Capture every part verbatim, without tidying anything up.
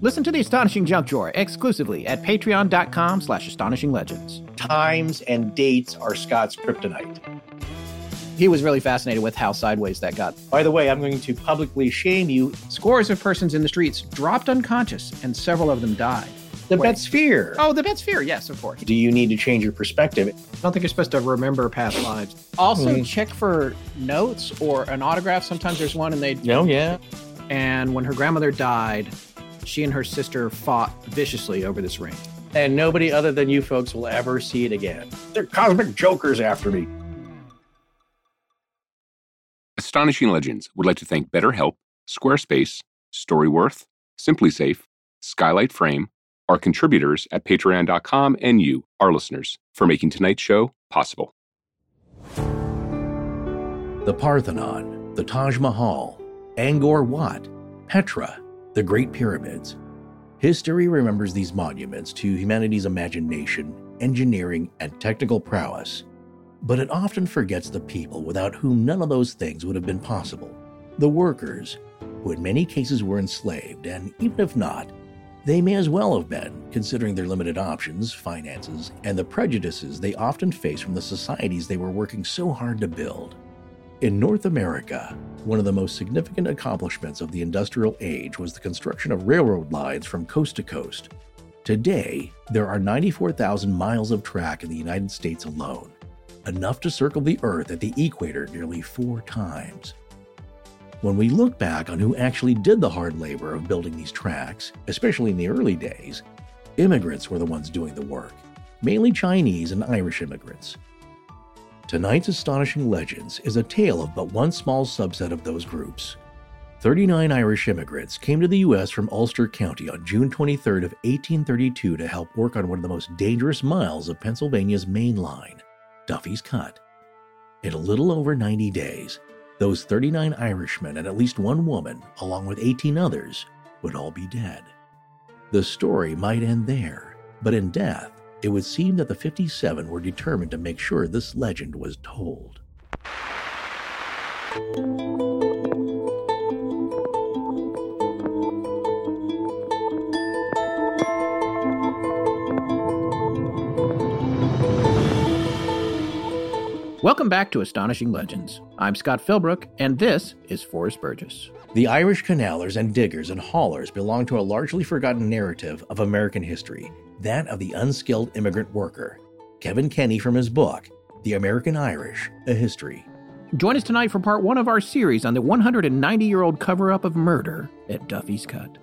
Listen to The Astonishing Junk Drawer exclusively at patreon.com slash astonishinglegends. Times and dates are Scott's kryptonite. He was really fascinated with how sideways that got. By the way, I'm going to publicly shame you. Scores of persons in the streets dropped unconscious, and several of them died. The Wait. Bet's fear. Oh, the Bet's fear. Yes, of course. Do you need to change your perspective? I don't think you're supposed to remember past lives. Also, mm. check for notes or an autograph. Sometimes there's one and they... No, yeah. And when her grandmother died, she and her sister fought viciously over this ring. And nobody other than you folks will ever see it again. They're cosmic jokers after me. Astonishing Legends would like to thank BetterHelp, Squarespace, StoryWorth, SimpliSafe, Skylight Frame, our contributors at patreon dot com, and you, our listeners, for making tonight's show possible. The Parthenon, the Taj Mahal, Angkor Wat, Petra, the Great Pyramids. History remembers these monuments to humanity's imagination, engineering, and technical prowess. But it often forgets the people without whom none of those things would have been possible. The workers, who in many cases were enslaved, and even if not, they may as well have been, considering their limited options, finances, and the prejudices they often face from the societies they were working so hard to build. In North America, one of the most significant accomplishments of the Industrial Age was the construction of railroad lines from coast to coast. Today, there are ninety-four thousand miles of track in the United States alone, enough to circle the Earth at the equator nearly four times. When we look back on who actually did the hard labor of building these tracks, especially in the early days, immigrants were the ones doing the work, mainly Chinese and Irish immigrants. Tonight's Astonishing Legends is a tale of but one small subset of those groups. thirty-nine Irish immigrants came to the U S from Ulster County on June twenty-third of eighteen thirty-two to help work on one of the most dangerous miles of Pennsylvania's main line, Duffy's Cut. In a little over ninety days, those thirty-nine Irishmen and at least one woman, along with eighteen others, would all be dead. The story might end there, but in death, it would seem that the fifty-seven were determined to make sure this legend was told. Welcome back to Astonishing Legends. I'm Scott Philbrook, and this is Forrest Burgess. The Irish canalers and diggers and haulers belong to a largely forgotten narrative of American history, that of the unskilled immigrant worker. Kevin Kenny from his book, The American Irish, A History. Join us tonight for part one of our series on the one hundred ninety-year-old cover-up of murder at Duffy's Cut.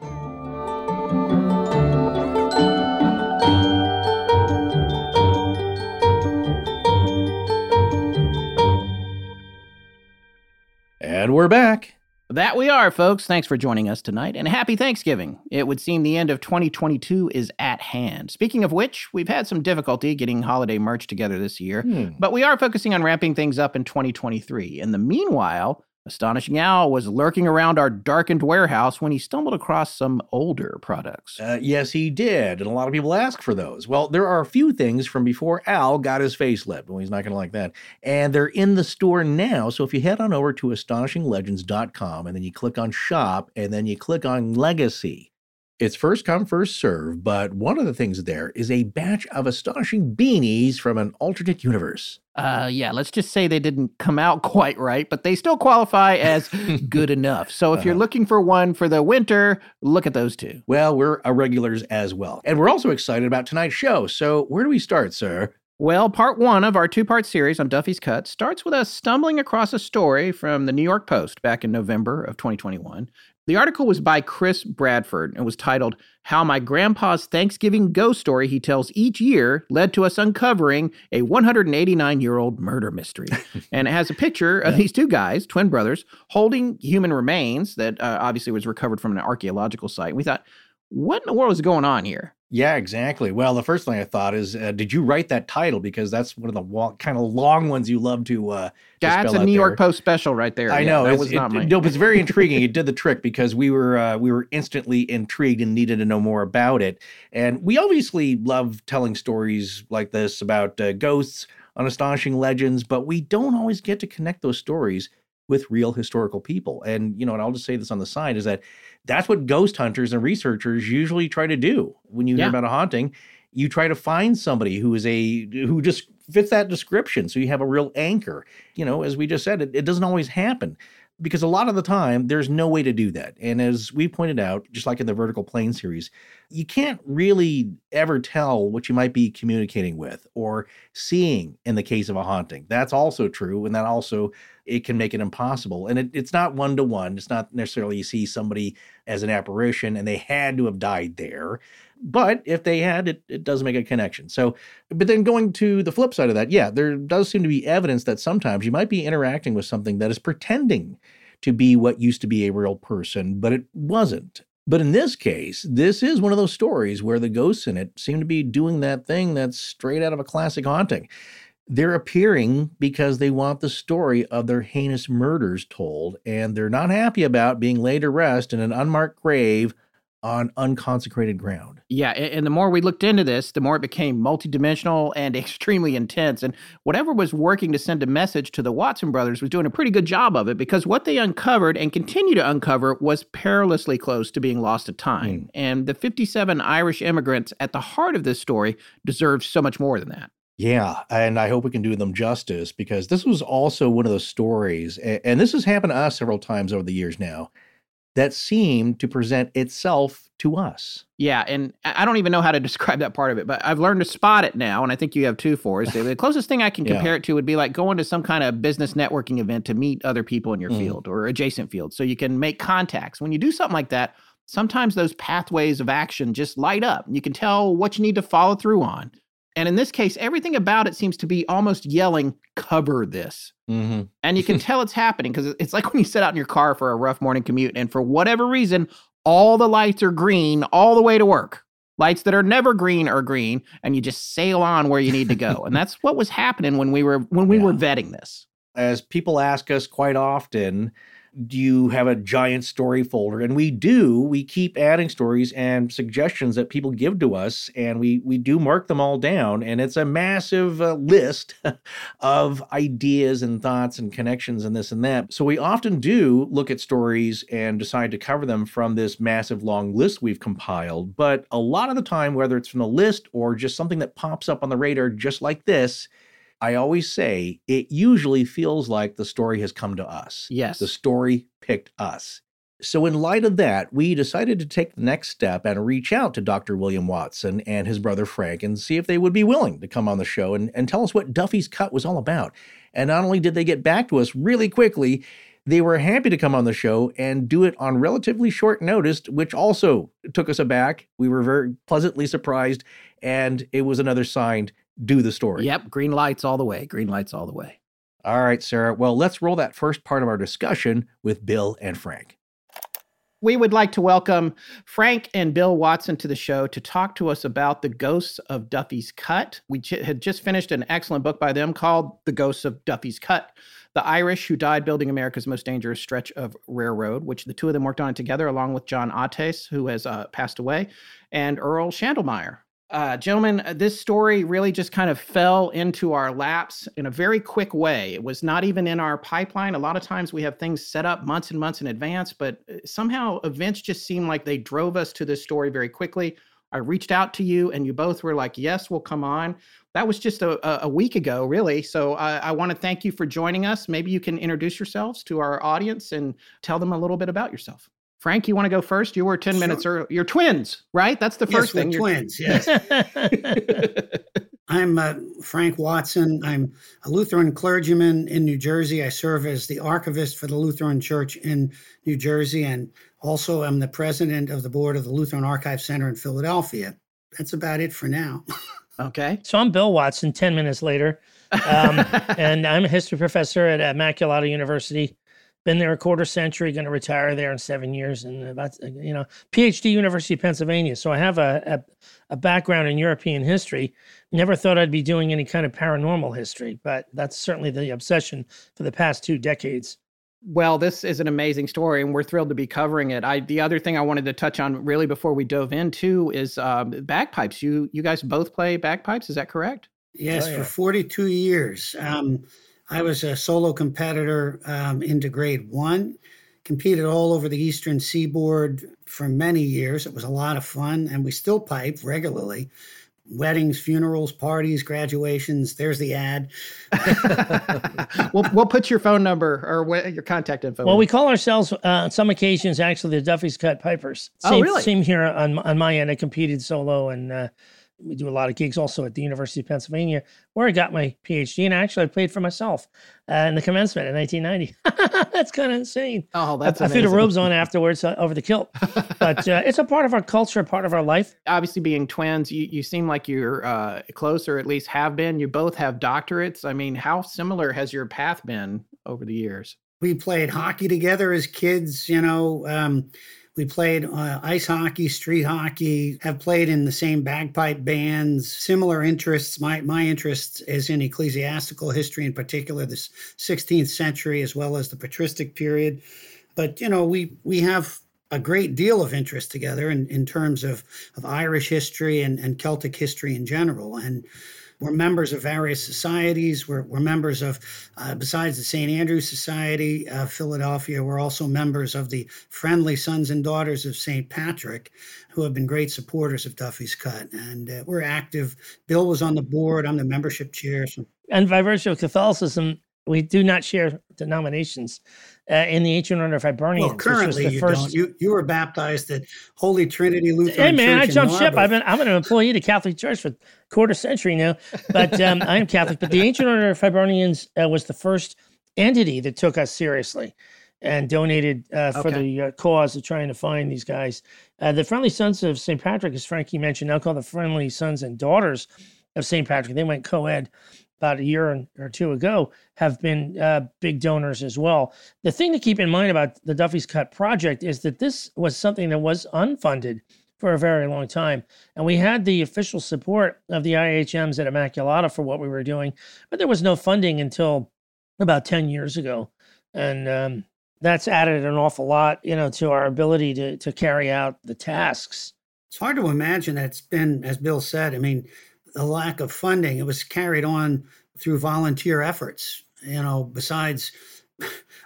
And we're back. That we are, folks. Thanks for joining us tonight, and happy Thanksgiving. It would seem the end of twenty twenty-two is at hand. Speaking of which, we've had some difficulty getting holiday merch together this year, hmm. but we are focusing on ramping things up in twenty twenty-three. In the meanwhile, Astonishing Owl was lurking around our darkened warehouse when he stumbled across some older products. Uh, yes, he did, and a lot of people ask for those. Well, there are a few things from before Al got his facelift. Well, he's not going to like that. And they're in the store now, so if you head on over to astonishing legends dot com, and then you click on Shop, and then you click on Legacy. It's first come, first serve, but one of the things there is a batch of astonishing beanies from an alternate universe. Uh, yeah, let's just say they didn't come out quite right, but they still qualify as good enough. So if uh-huh. you're looking for one for the winter, look at those two. Well, we're irregulars as well. And we're also excited about tonight's show. So where do we start, sir? Well, part one of our two-part series on Duffy's Cut starts with us stumbling across a story from the New York Post back in November of twenty twenty-one. The article was by Chris Bradford and was titled, How My Grandpa's Thanksgiving Ghost Story He Tells Each Year Led to Us Uncovering a one hundred eighty-nine-Year-Old Murder Mystery. And it has a picture of yeah. these two guys, twin brothers, holding human remains that uh, obviously was recovered from an archaeological site. We thought, what in the world is going on here? Yeah, exactly. Well, the first thing I thought is, uh, did you write that title? Because that's one of the wa- kind of long ones you love to uh, That's a New York Post special right there. I yeah, know. That was not it, mine. No, it was very intriguing. It did the trick because we were uh, we were instantly intrigued and needed to know more about it. And we obviously love telling stories like this about uh, ghosts on Astonishing Legends, but we don't always get to connect those stories with real historical people. And, you know, and I'll just say this on the side, is that that's what ghost hunters and researchers usually try to do. When you yeah. hear about a haunting, you try to find somebody who is a, who just fits that description. So you have a real anchor. You know, as we just said, it, it doesn't always happen because a lot of the time there's no way to do that. And as we pointed out, just like in the Vertical Plane series, you can't really ever tell what you might be communicating with or seeing in the case of a haunting. That's also true. And that also, it can make it impossible. And it, it's not one-to-one. It's not necessarily you see somebody as an apparition and they had to have died there. But if they had, it, it does make a connection. So, but then going to the flip side of that, yeah, there does seem to be evidence that sometimes you might be interacting with something that is pretending to be what used to be a real person, but it wasn't. But in this case, this is one of those stories where the ghosts in it seem to be doing that thing that's straight out of a classic haunting. They're appearing because they want the story of their heinous murders told, and they're not happy about being laid to rest in an unmarked grave on unconsecrated ground. Yeah, and the more we looked into this, the more it became multidimensional and extremely intense. And whatever was working to send a message to the Watson brothers was doing a pretty good job of it, because what they uncovered and continue to uncover was perilously close to being lost to time. Mm. And the fifty-seven Irish immigrants at the heart of this story deserved so much more than that. Yeah, and I hope we can do them justice, because this was also one of those stories, and this has happened to us several times over the years now, that seemed to present itself to us. Yeah, and I don't even know how to describe that part of it, but I've learned to spot it now, and I think you have too, for us. The closest thing I can compare yeah. it to would be like going to some kind of business networking event to meet other people in your mm. field or adjacent fields, so you can make contacts. When you do something like that, sometimes those pathways of action just light up, and you can tell what you need to follow through on. And in this case, everything about it seems to be almost yelling, cover this. Mm-hmm. And you can tell it's happening, because it's like when you set out in your car for a rough morning commute, and for whatever reason, all the lights are green all the way to work. Lights that are never green are green, and you just sail on where you need to go. And that's what was happening when we were when we yeah. were vetting this. As people ask us quite often, do you have a giant story folder? And we do. We keep adding stories and suggestions that people give to us, and we we do mark them all down. And it's a massive uh, list of ideas and thoughts and connections and this and that. So we often do look at stories and decide to cover them from this massive long list we've compiled. But a lot of the time, whether it's from a list or just something that pops up on the radar just like this, I always say it usually feels like the story has come to us. Yes. The story picked us. So in light of that, we decided to take the next step and reach out to Doctor William Watson and his brother Frank and see if they would be willing to come on the show and, and tell us what Duffy's Cut was all about. And not only did they get back to us really quickly, they were happy to come on the show and do it on relatively short notice, which also took us aback. We were very pleasantly surprised, and it was another sign. Do the story. Yep. Green lights all the way. Green lights all the way. All right, Sarah. Well, let's roll that first part of our discussion with Bill and Frank. We would like to welcome Frank and Bill Watson to the show to talk to us about The Ghosts of Duffy's Cut. We j- had just finished an excellent book by them called The Ghosts of Duffy's Cut, The Irish Who Died Building America's Most Dangerous Stretch of Railroad, which the two of them worked on together along with John Ates, who has uh, passed away, and Earl Shandelmeyer. Uh, gentlemen, this story really just kind of fell into our laps in a very quick way. It was not even in our pipeline. A lot of times we have things set up months and months in advance, but somehow events just seem like they drove us to this story very quickly. I reached out to you and you both were like, yes, we'll come on. That was just a, a week ago, really. So I, I want to thank you for joining us. Maybe you can introduce yourselves to our audience and tell them a little bit about yourself. Frank, you want to go first? You were ten sure. minutes early. You're twins, right? That's the first yes, thing. We're twins, yes. I'm uh, Frank Watson. I'm a Lutheran clergyman in New Jersey. I serve as the archivist for the Lutheran Church in New Jersey, and also I'm the president of the board of the Lutheran Archive Center in Philadelphia. That's about it for now. Okay. So I'm Bill Watson, ten minutes later, um, and I'm a history professor at Immaculata University. Been there a quarter century, going to retire there in seven years, and about, you know, PhD, University of Pennsylvania. So I have a, a a background in European history. Never thought I'd be doing any kind of paranormal history, but that's certainly the obsession for the past two decades. Well, this is an amazing story, and we're thrilled to be covering it. I, the other thing I wanted to touch on really before we dove into is um, bagpipes. You you guys both play bagpipes, is that correct? Yes, oh, yeah. For forty-two years. Um, I was a solo competitor um, into grade one, competed all over the Eastern Seaboard for many years. It was a lot of fun, and we still pipe regularly. Weddings, funerals, parties, graduations. There's the ad. we'll, we'll put your phone number or your contact info. Well, in. We call ourselves uh, on some occasions, actually, the Duffy's Cut Pipers. Same, oh, really? Same here on, on my end. I competed solo, and uh, we do a lot of gigs also at the University of Pennsylvania, where I got my P H D. And actually, I played for myself uh, in the commencement in nineteen ninety. That's kind of insane. Oh, that's I, I threw the robes on afterwards uh, over the kilt. But uh, it's a part of our culture, a part of our life. Obviously, being twins, you, you seem like you're uh, close, or at least have been. You both have doctorates. I mean, how similar has your path been over the years? We played hockey together as kids, you know. Um, we played uh, ice hockey, street hockey, have played in the same bagpipe bands, similar interests. My my interest is in ecclesiastical history, in particular the sixteenth century, as well as the patristic period. But, you know, we we have a great deal of interest together in, in terms of, of Irish history and, and Celtic history in general. And we're members of various societies. We're, we're members of, uh, besides the Saint Andrew Society of Philadelphia, we're also members of the Friendly Sons and Daughters of Saint Patrick, who have been great supporters of Duffy's Cut. And uh, we're active. Bill was on the board. I'm the membership chair. So. And by virtue of Catholicism, we do not share denominations uh, in the ancient order of Hibernians. Well, currently you first... don't. You, you were baptized at Holy Trinity Lutheran Church. Hey, man, Church I jumped ship. I've been, I'm an employee to Catholic Church for a quarter century now, but um, I am Catholic. But the ancient order of Hibernians uh, was the first entity that took us seriously and donated uh, for okay. the uh, cause of trying to find these guys. Uh, the Friendly Sons of Saint Patrick, as Frankie mentioned, now called the Friendly Sons and Daughters of Saint Patrick. They went co-ed about a year or two ago, have been uh, big donors as well. The thing to keep in mind about the Duffy's Cut project is that this was something that was unfunded for a very long time. And we had the official support of the I H Ms at Immaculata for what we were doing, but there was no funding until about ten years ago. And um, that's added an awful lot, you know, to our ability to to carry out the tasks. It's hard to imagine that's been, as Bill said, I mean, the lack of funding, it was carried on through volunteer efforts. You know, besides,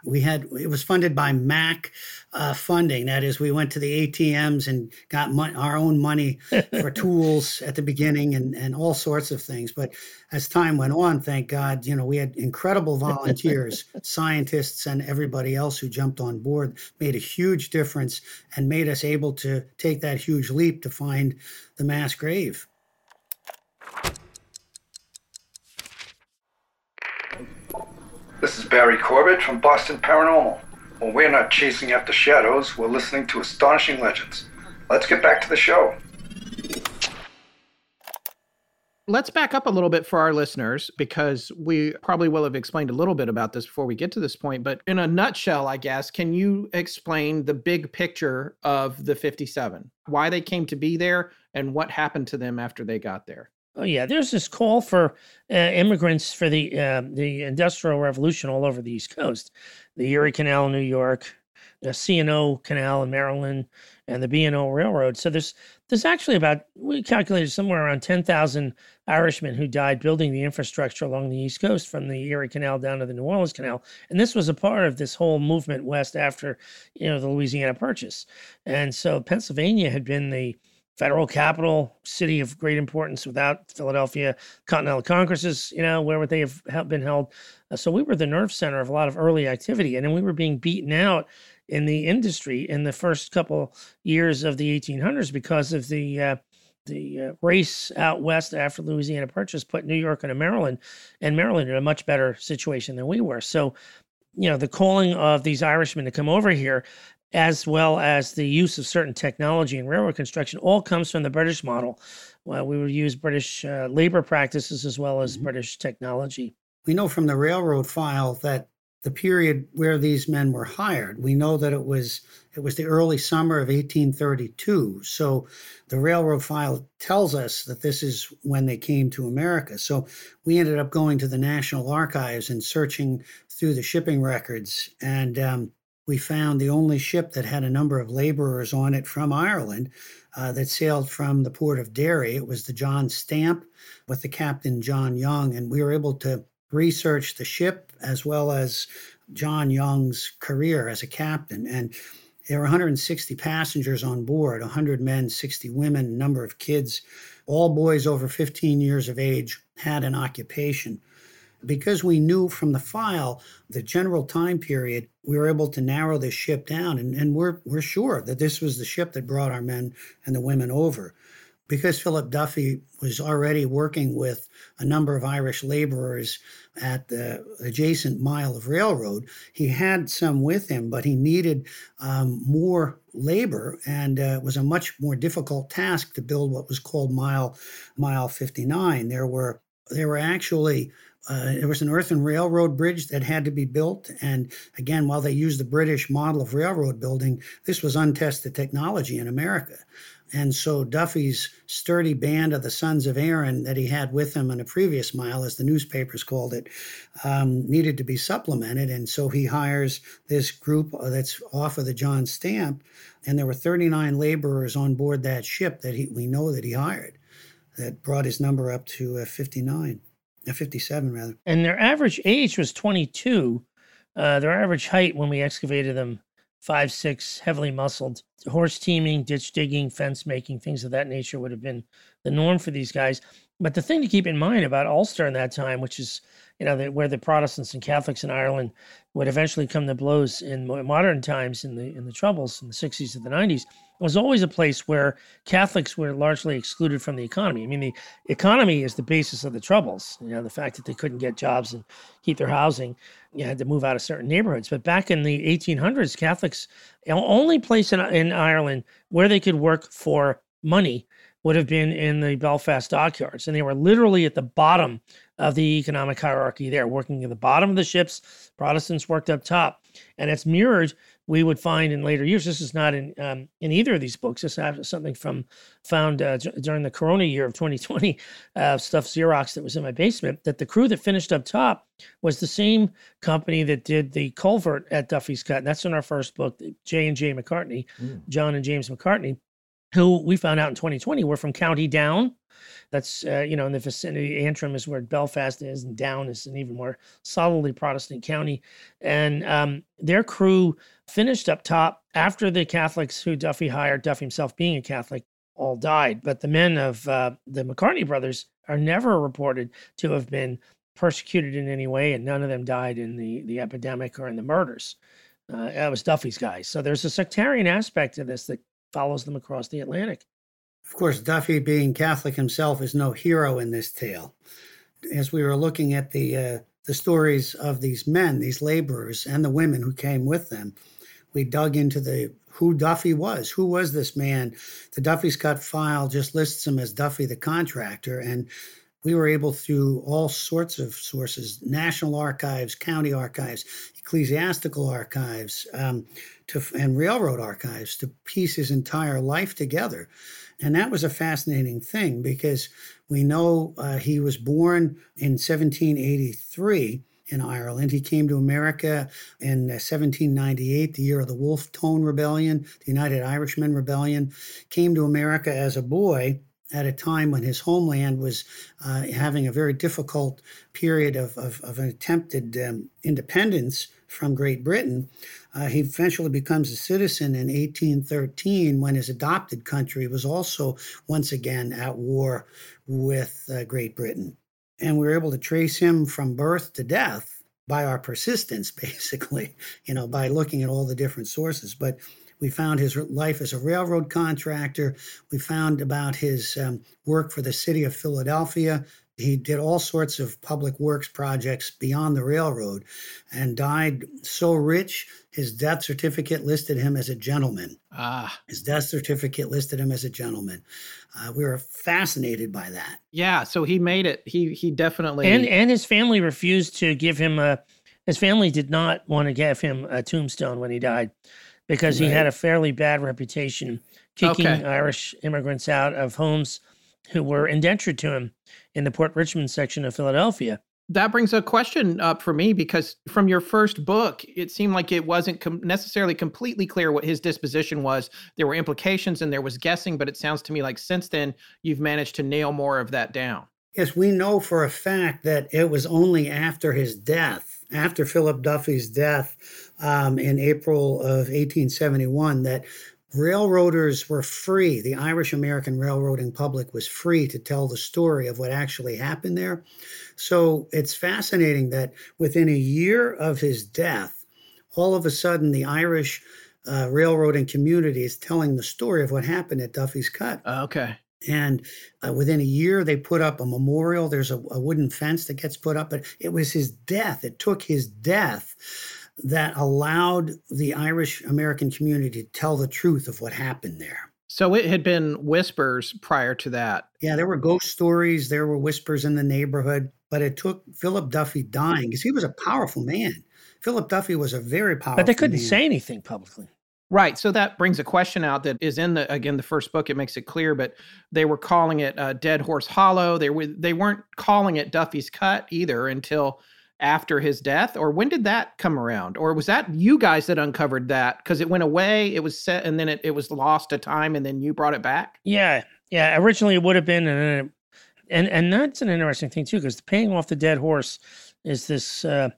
we had, it was funded by M A C uh, funding. That is, we went to the A T Ms and got mon- our own money for tools at the beginning and, and all sorts of things. But as time went on, thank God, you know, we had incredible volunteers, scientists, and everybody else who jumped on board, made a huge difference and made us able to take that huge leap to find the mass grave. This is Barry Corbett from Boston Paranormal. When we're not chasing after shadows, we're listening to astonishing legends. Let's get back to the show. Let's back up a little bit for our listeners, because we probably will have explained a little bit about this before we get to this point. But in a nutshell, I guess, can you explain the big picture of the fifty-seven? Why they came to be there and what happened to them after they got there? Oh, yeah. There's this call for uh, immigrants for the uh, the Industrial Revolution all over the East Coast. The Erie Canal in New York, the C and O Canal in Maryland, and the B and O Railroad. So there's there's actually about, we calculated somewhere around ten thousand Irishmen who died building the infrastructure along the East Coast from the Erie Canal down to the New Orleans Canal. And this was a part of this whole movement west after, you know, the Louisiana Purchase. And so Pennsylvania had been the federal capital, city of great importance without Philadelphia, Continental Congresses, you know, where would they have been held? Uh, so we were the nerve center of a lot of early activity. And then we were being beaten out in the industry in the first couple years of the eighteen hundreds because of the uh, the uh, race out west after Louisiana Purchase put New York into Maryland, and Maryland in a much better situation than we were. So, you know, the calling of these Irishmen to come over here, as well as the use of certain technology and railroad construction, all comes from the British model. Well, we would use British uh, labor practices as well as mm-hmm. British technology. We know from the railroad file that the period where these men were hired, we know that it was it was the early summer of eighteen thirty-two. So the railroad file tells us that this is when they came to America. So we ended up going to the National Archives and searching through the shipping records, and um, we found the only ship that had a number of laborers on it from Ireland uh, that sailed from the port of Derry. It was the John Stamp with the captain John Young, and we were able to researched the ship as well as John Young's career as a captain. And there were one hundred sixty passengers on board, one hundred men, sixty women, a number of kids. All boys over fifteen years of age had an occupation. Because we knew from the file the general time period, we were able to narrow this ship down. And, and we're, we're sure that this was the ship that brought our men and the women over. Because Philip Duffy was already working with a number of Irish laborers at the adjacent mile of railroad, he had some with him, but he needed um, more labor, and uh, it was a much more difficult task to build what was called Mile Mile fifty-nine. There were there were actually uh, there was an earthen railroad bridge that had to be built, and again, while they used the British model of railroad building, this was untested technology in America. And so Duffy's sturdy band of the Sons of Erin that he had with him in a previous mile, as the newspapers called it, um, needed to be supplemented. And so he hires this group that's off of the John Stamp. And there were thirty-nine laborers on board that ship that he, we know that he hired, that brought his number up to fifty-nine, fifty-seven rather. And their average age was twenty-two. Uh, their average height when we excavated them, five, six, heavily muscled. Horse teaming, ditch digging, fence making, things of that nature would have been the norm for these guys. But the thing to keep in mind about Ulster in that time, which is, you know, the, where the Protestants and Catholics in Ireland would eventually come to blows in modern times in the in the Troubles in the sixties and the nineties, was always a place where Catholics were largely excluded from the economy. I mean, the economy is the basis of the Troubles. You know, the fact that they couldn't get jobs and keep their housing, you had to move out of certain neighborhoods. But back in the eighteen hundreds, Catholics, the only place in, in Ireland where they could work for money would have been in the Belfast dockyards. And they were literally at the bottom of the economic hierarchy there, working at the bottom of the ships. Protestants worked up top. And it's mirrored, we would find in later years. This is not in um, in either of these books. This is something from found uh, during the Corona year of twenty twenty, uh, stuff Xerox that was in my basement, that the crew that finished up top was the same company that did the culvert at Duffy's Cut. And that's in our first book, J and J McCartney, mm. John and James McCartney, who we found out in twenty twenty were from County Down. That's, uh, you know, in the vicinity, Antrim is where Belfast is, and Down is an even more solidly Protestant county. And um, their crew finished up top after the Catholics who Duffy hired, Duffy himself being a Catholic, all died. But the men of uh, the McCartney brothers are never reported to have been persecuted in any way, and none of them died in the, the epidemic or in the murders. Uh, that was Duffy's guys. So there's a sectarian aspect to this that follows them across the Atlantic. Of course, Duffy, being Catholic himself, is no hero in this tale. As we were looking at the uh, the stories of these men, these laborers, and the women who came with them, we dug into the who Duffy was. Who was this man? The Duffy's Cut file just lists him as Duffy the contractor, and we were able, through all sorts of sources, national archives, county archives, ecclesiastical archives, um, to, and railroad archives, to piece his entire life together. And that was a fascinating thing, because we know uh, he was born in seventeen eighty-three in Ireland. He came to America in seventeen ninety-eight, the year of the Wolfe Tone Rebellion, the United Irishmen Rebellion. Came to America as a boy at a time when his homeland was uh, having a very difficult period of, of, of an attempted um, independence from Great Britain. Uh, he eventually becomes a citizen in eighteen thirteen, when his adopted country was also once again at war with uh, Great Britain. And we were able to trace him from birth to death by our persistence, basically, you know, by looking at all the different sources. But we found his life as a railroad contractor. We found about his um, work for the city of Philadelphia. He did all sorts of public works projects beyond the railroad, and died so rich, his death certificate listed him as a gentleman. Ah. His death certificate listed him as a gentleman. Uh, we were fascinated by that. Yeah, so he made it. He he definitely... And, and his family refused to give him a... His family did not want to give him a tombstone when he died, because he had a fairly bad reputation kicking okay. Irish immigrants out of homes who were indentured to him in the Port Richmond section of Philadelphia. That brings a question up for me, because from your first book, it seemed like it wasn't com- necessarily completely clear what his disposition was. There were implications and there was guessing, but it sounds to me like since then, you've managed to nail more of that down. Yes, we know for a fact that it was only after his death, after Philip Duffy's death um, in April of eighteen seventy-one, that railroaders were free. The Irish American railroading public was free to tell the story of what actually happened there. So it's fascinating that within a year of his death, all of a sudden the Irish uh, railroading community is telling the story of what happened at Duffy's Cut. Uh, okay. And uh, within a year, they put up a memorial. There's a, a wooden fence that gets put up, but it was his death. It took his death that allowed the Irish American community to tell the truth of what happened there. So it had been whispers prior to that. Yeah, there were ghost stories. There were whispers in the neighborhood, but it took Philip Duffy dying because he was a powerful man. Philip Duffy was a very powerful man. But they couldn't man. say anything publicly. Right. So that brings a question out that is in the, again, the first book, it makes it clear, but they were calling it uh, Dead Horse Hollow. They were, they weren't calling it Duffy's Cut either until after his death. Or when did that come around? Or was that you guys that uncovered that? Because it went away, it was set, and then it, it was lost to time, and then you brought it back? Yeah. Yeah. Originally it would have been, and and, and that's an interesting thing too, because the paying off the dead horse is this uh,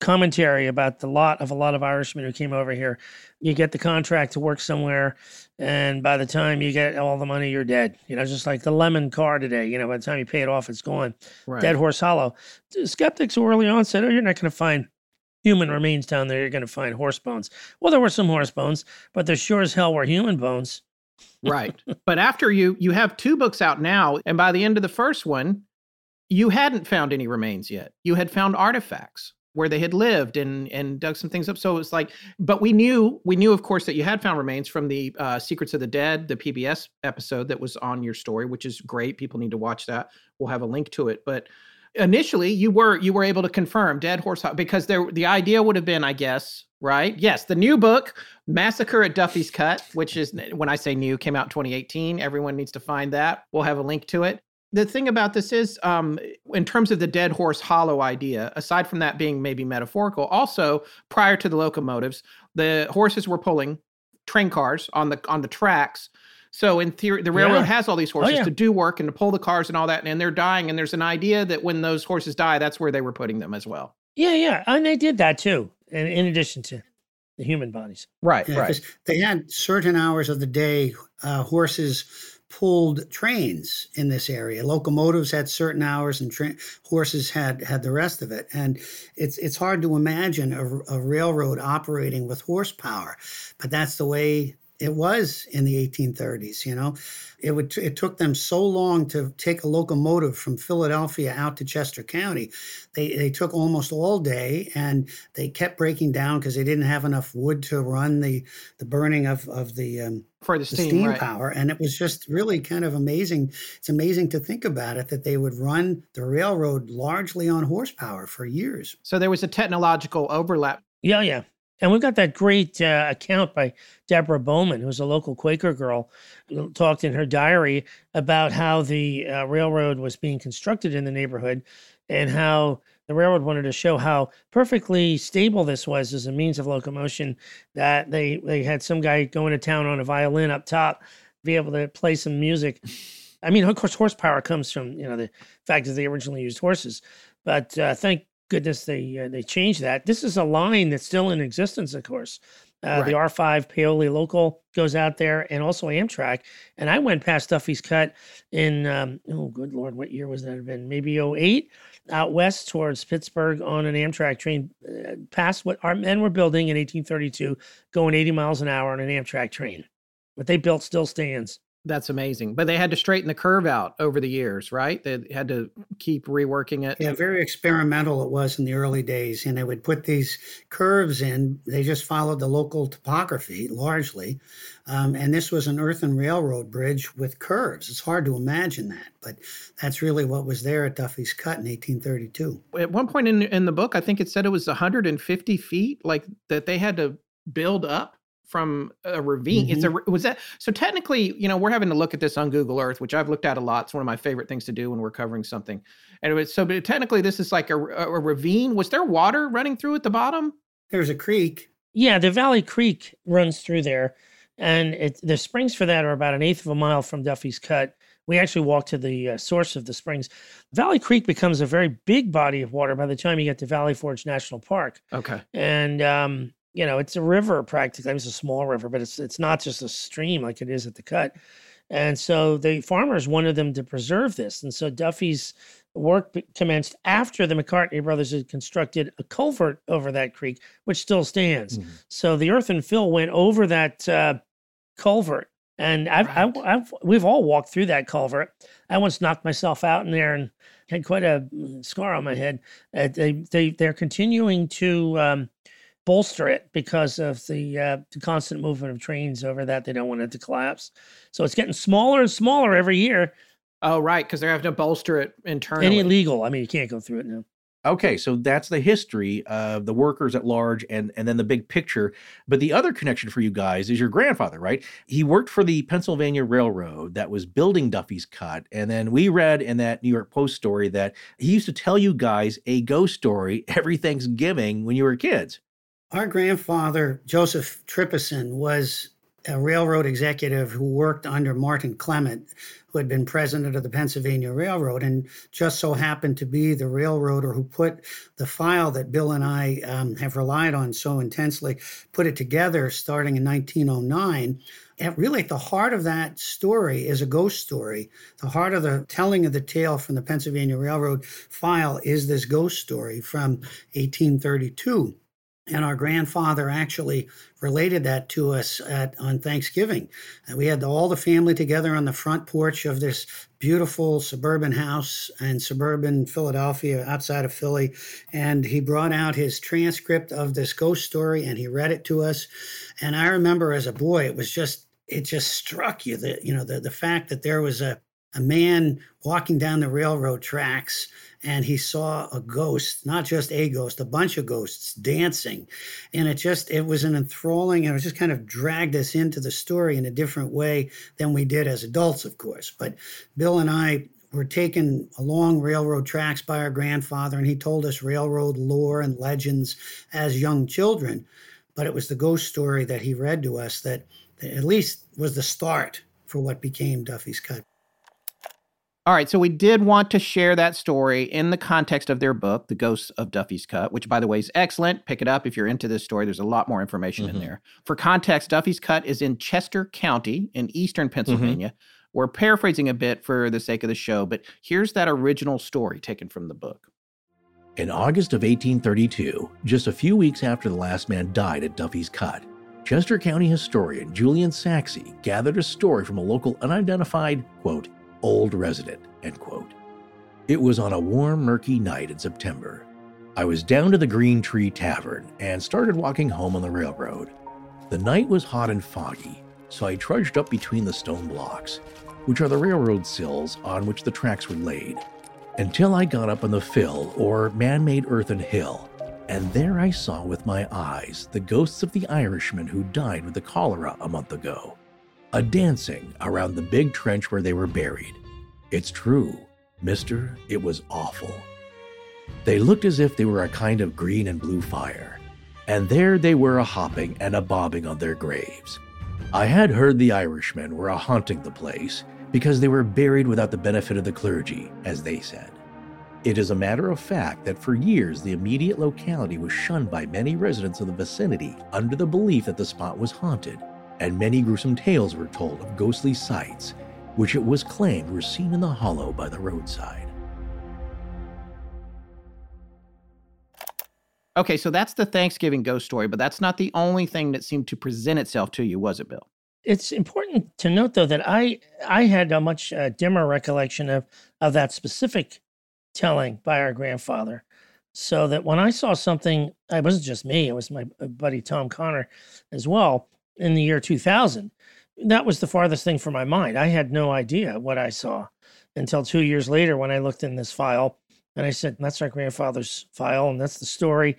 commentary about the lot of a lot of Irishmen who came over here. You get the contract to work somewhere, and by the time you get all the money, you're dead. You know, just like the lemon car today. You know, by the time you pay it off, it's gone. Right. Dead Horse Hollow. Skeptics early on said, oh, you're not going to find human remains down there. You're going to find horse bones. Well, there were some horse bones, but there sure as hell were human bones. Right. But after you, you have two books out now, and by the end of the first one, you hadn't found any remains yet. You had found artifacts where they had lived and and dug some things up. So it was like, but we knew, we knew of course, that you had found remains from the uh, Secrets of the Dead, the P B S episode that was on your story, which is great. People need to watch that. We'll have a link to it. But initially you were, you were able to confirm Dead Horse, because there, the idea would have been, I guess, right? Yes, the new book, Massacre at Duffy's Cut, which is, when I say new, came out in twenty eighteen. Everyone needs to find that. We'll have a link to it. The thing about this is, um, in terms of the Dead Horse Hollow idea, aside from that being maybe metaphorical, also prior to the locomotives, the horses were pulling train cars on the on the tracks. So in theory, the railroad yeah. has all these horses oh, yeah. to do work and to pull the cars and all that, and, and they're dying. And there's an idea that when those horses die, that's where they were putting them as well. Yeah, yeah, and they did that too, in, in addition to the human bodies. Right, yeah, right. They had certain hours of the day, uh, horses pulled trains in this area. Locomotives had certain hours, and tra- horses had had the rest of it. And it's it's hard to imagine a, a railroad operating with horsepower, but that's the way it was in the eighteen thirties. You know, it would it took them so long to take a locomotive from Philadelphia out to Chester County. They they took almost all day, and they kept breaking down because they didn't have enough wood to run the the burning of of the um, for the steam, the steam right. power. And it was just really kind of amazing. It's amazing to think about it that they would run the railroad largely on horsepower for years. So there was a technological overlap. Yeah, yeah. And we've got that great uh, account by Deborah Bowman, who's a local Quaker girl, who talked in her diary about how the uh, railroad was being constructed in the neighborhood and how the railroad wanted to show how perfectly stable this was as a means of locomotion, that they, they had some guy going to town on a violin up top, be able to play some music. I mean, of course, horsepower comes from, you know, the fact that they originally used horses, but uh, thank goodness they uh, they changed that. This is a line that's still in existence, of course. Uh, right. The R five Paoli local goes out there, and also Amtrak. And I went past Duffy's Cut in, um, oh, good Lord, what year was that? Have been maybe oh eight, out west towards Pittsburgh on an Amtrak train, uh, past what our men were building in eighteen thirty-two, going eighty miles an hour on an Amtrak train. What they built still stands. That's amazing. But they had to straighten the curve out over the years, right? They had to keep reworking it. Yeah, very experimental it was in the early days. And they would put these curves in. They just followed the local topography largely. Um, and this was an earthen railroad bridge with curves. It's hard to imagine that, but that's really what was there at Duffy's Cut in eighteen thirty-two. At one point in, in the book, I think it said it was one hundred fifty feet, like that they had to build up from a ravine. Mm-hmm. It's a, was that, so technically, you know, we're having to look at this on Google Earth, which I've looked at a lot. It's one of my favorite things to do when we're covering something. And it was, so but technically this is like a, a ravine. Was there water running through at the bottom? There's a creek. Yeah, the Valley Creek runs through there. And it, the springs for that are about an eighth of a mile from Duffy's Cut. We actually walk to the uh, source of the springs. Valley Creek becomes a very big body of water by the time you get to Valley Forge National Park. Okay. And, um, you know, it's a river practically. It's a small river, but it's it's not just a stream like it is at the Cut. And so the farmers wanted them to preserve this. And so Duffy's work commenced after the McCartney brothers had constructed a culvert over that creek, which still stands. Mm-hmm. So the earth and fill went over that uh, culvert. And I've, right. I, I've, we've all walked through that culvert. I once knocked myself out in there and had quite a scar on my head. Uh, they, they, they're continuing to um, bolster it because of the, uh, the constant movement of trains over that. They don't want it to collapse. So it's getting smaller and smaller every year. Oh, right, because they're having to bolster it internally. And illegal. I mean, you can't go through it now. Okay, so that's the history of the workers at large and, and then the big picture. But the other connection for you guys is your grandfather, right? He worked for the Pennsylvania Railroad that was building Duffy's Cut. And then we read in that New York Post story that he used to tell you guys a ghost story every Thanksgiving when you were kids. Our grandfather, Joseph Trippison, was a railroad executive who worked under Martin Clement, who had been president of the Pennsylvania Railroad and just so happened to be the railroader who put the file that Bill and I um, have relied on so intensely, put it together starting in nineteen oh nine. And really at the heart of that story is a ghost story. The heart of the telling of the tale from the Pennsylvania Railroad file is this ghost story from eighteen thirty-two. And our grandfather actually related that to us at, on Thanksgiving. And we had all the family together on the front porch of this beautiful suburban house in suburban Philadelphia, outside of Philly. And he brought out his transcript of this ghost story and he read it to us. And I remember as a boy, it was just, it just struck you that, you know, the, the fact that there was a, a man walking down the railroad tracks and he saw a ghost, not just a ghost, a bunch of ghosts dancing. And it just, it was an enthralling, and it just kind of dragged us into the story in a different way than we did as adults, of course. But Bill and I were taken along railroad tracks by our grandfather and he told us railroad lore and legends as young children. But it was the ghost story that he read to us that, that at least was the start for what became Duffy's Cut. All right, so we did want to share that story in the context of their book, The Ghosts of Duffy's Cut, which, by the way, is excellent. Pick it up if you're into this story. There's a lot more information mm-hmm. in there. For context, Duffy's Cut is in Chester County in eastern Pennsylvania. Mm-hmm. We're paraphrasing a bit for the sake of the show, but here's that original story taken from the book. In August of eighteen thirty-two, just a few weeks after the last man died at Duffy's Cut, Chester County historian Julian Saxe gathered a story from a local unidentified, quote, old resident, end quote. It was on a warm, murky night in September. I was down to the Green Tree Tavern and started walking home on the railroad. The night was hot and foggy, so I trudged up between the stone blocks, which are the railroad sills on which the tracks were laid, until I got up on the fill or man-made earthen hill, and there I saw with my eyes the ghosts of the Irishman who died with the cholera a month ago. A dancing around the big trench where they were buried. It's true, mister, it was awful. They looked as if they were a kind of green and blue fire, and there they were a-hopping and a-bobbing on their graves. I had heard the Irishmen were a-haunting the place because they were buried without the benefit of the clergy, as they said. It is a matter of fact that for years the immediate locality was shunned by many residents of the vicinity under the belief that the spot was haunted, and many gruesome tales were told of ghostly sights, which it was claimed were seen in the hollow by the roadside. Okay, so that's the Thanksgiving ghost story, but that's not the only thing that seemed to present itself to you, was it, Bill? It's important to note, though, that I I had a much uh, dimmer recollection of, of that specific telling by our grandfather. So that when I saw something, it wasn't just me, it was my buddy Tom Connor as well, in the year two thousand, that was the farthest thing from my mind. I had no idea what I saw until two years later when I looked in this file and I said, that's our grandfather's file and that's the story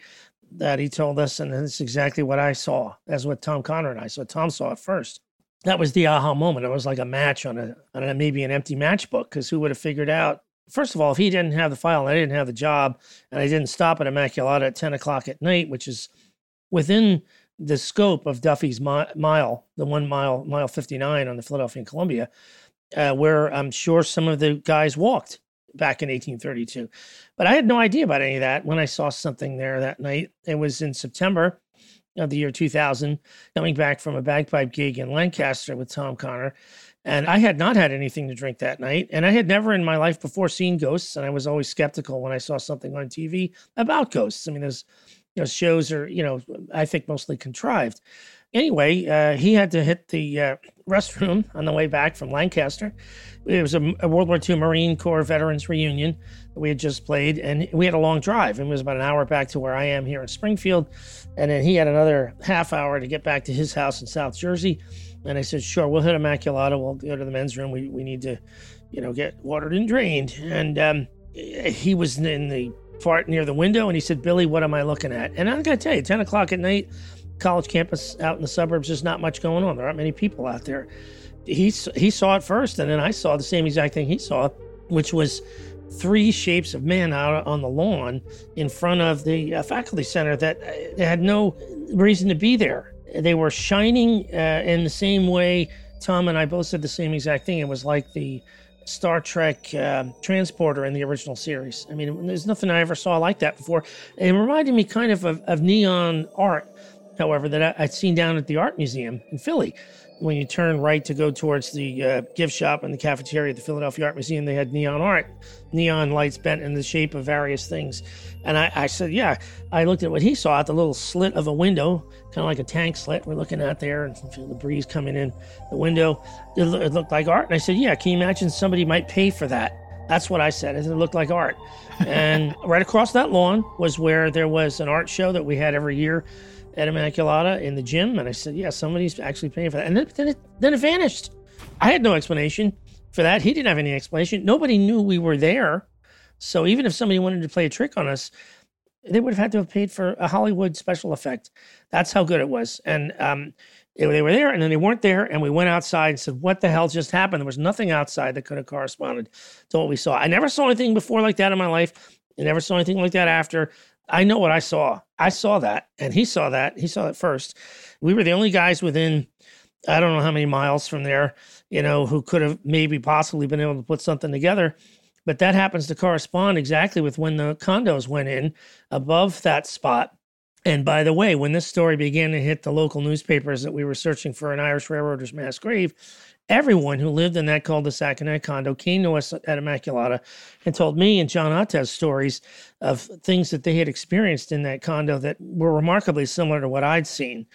that he told us and that's exactly what I saw. That's what Tom Connor and I saw. Tom saw it first. That was the aha moment. It was like a match on a, on a maybe an empty matchbook because who would have figured out, first of all, if he didn't have the file and I didn't have the job and I didn't stop at Immaculata at ten o'clock at night, which is within the scope of Duffy's mile, the one mile, mile fifty-nine on the Philadelphia and Columbia, uh, where I'm sure some of the guys walked back in eighteen thirty-two. But I had no idea about any of that when I saw something there that night. It was in September of the year two thousand, coming back from a bagpipe gig in Lancaster with Tom Connor. And I had not had anything to drink that night. And I had never in my life before seen ghosts. And I was always skeptical when I saw something on T V about ghosts. I mean, those, you know, shows are, you know, I think mostly contrived. Anyway, uh, he had to hit the uh, restroom on the way back from Lancaster. It was a, a World War Two Marine Corps veterans reunion that we had just played, and we had a long drive, and it was about an hour back to where I am here in Springfield, and then he had another half hour to get back to his house in South Jersey. And I said, sure, we'll hit Immaculata, we'll go to the men's room, we we need to, you know, get watered and drained. And um, he was in the fart near the window, and he said, Billy, what am I looking at? And I'm going to tell you, ten o'clock at night, college campus out in the suburbs, there's not much going on. There aren't many people out there. He he saw it first, and then I saw the same exact thing he saw, which was three shapes of men out on the lawn in front of the uh, faculty center that uh, had no reason to be there. They were shining uh, in the same way. Tom and I both said the same exact thing. It was like the Star Trek uh, transporter in the original series. I mean, there's nothing I ever saw like that before. It reminded me kind of of, of neon art, however, that I'd seen down at the Art Museum in Philly. When you turn right to go towards the uh, gift shop and the cafeteria at the Philadelphia Art Museum, they had neon art, neon lights bent in the shape of various things. And I, I said, yeah, I looked at what he saw at the little slit of a window, kind of like a tank slit we're looking at there, and feel the breeze coming in the window. It, lo- it looked like art. And I said, yeah, can you imagine somebody might pay for that? That's what I said. I said, it looked like art. And right across that lawn was where there was an art show that we had every year at Immaculata in the gym. And I said, yeah, somebody's actually paying for that. And then, then, it, then it vanished. I had no explanation for that. He didn't have any explanation. Nobody knew we were there. So even if somebody wanted to play a trick on us, they would have had to have paid for a Hollywood special effect. That's how good it was. And um, they, they were there, and then they weren't there. And we went outside and said, what the hell just happened? There was nothing outside that could have corresponded to what we saw. I never saw anything before like that in my life. I never saw anything like that after. I know what I saw. I saw that, and he saw that. He saw it first. We were the only guys within, I don't know how many miles from there, you know, who could have maybe possibly been able to put something together. But that happens to correspond exactly with when the condos went in above that spot. And by the way, when this story began to hit the local newspapers that we were searching for an Irish railroader's mass grave, everyone who lived in that cul-de-sac and that condo came to us at Immaculata and told me and John Ottez stories of things that they had experienced in that condo that were remarkably similar to what I'd seen,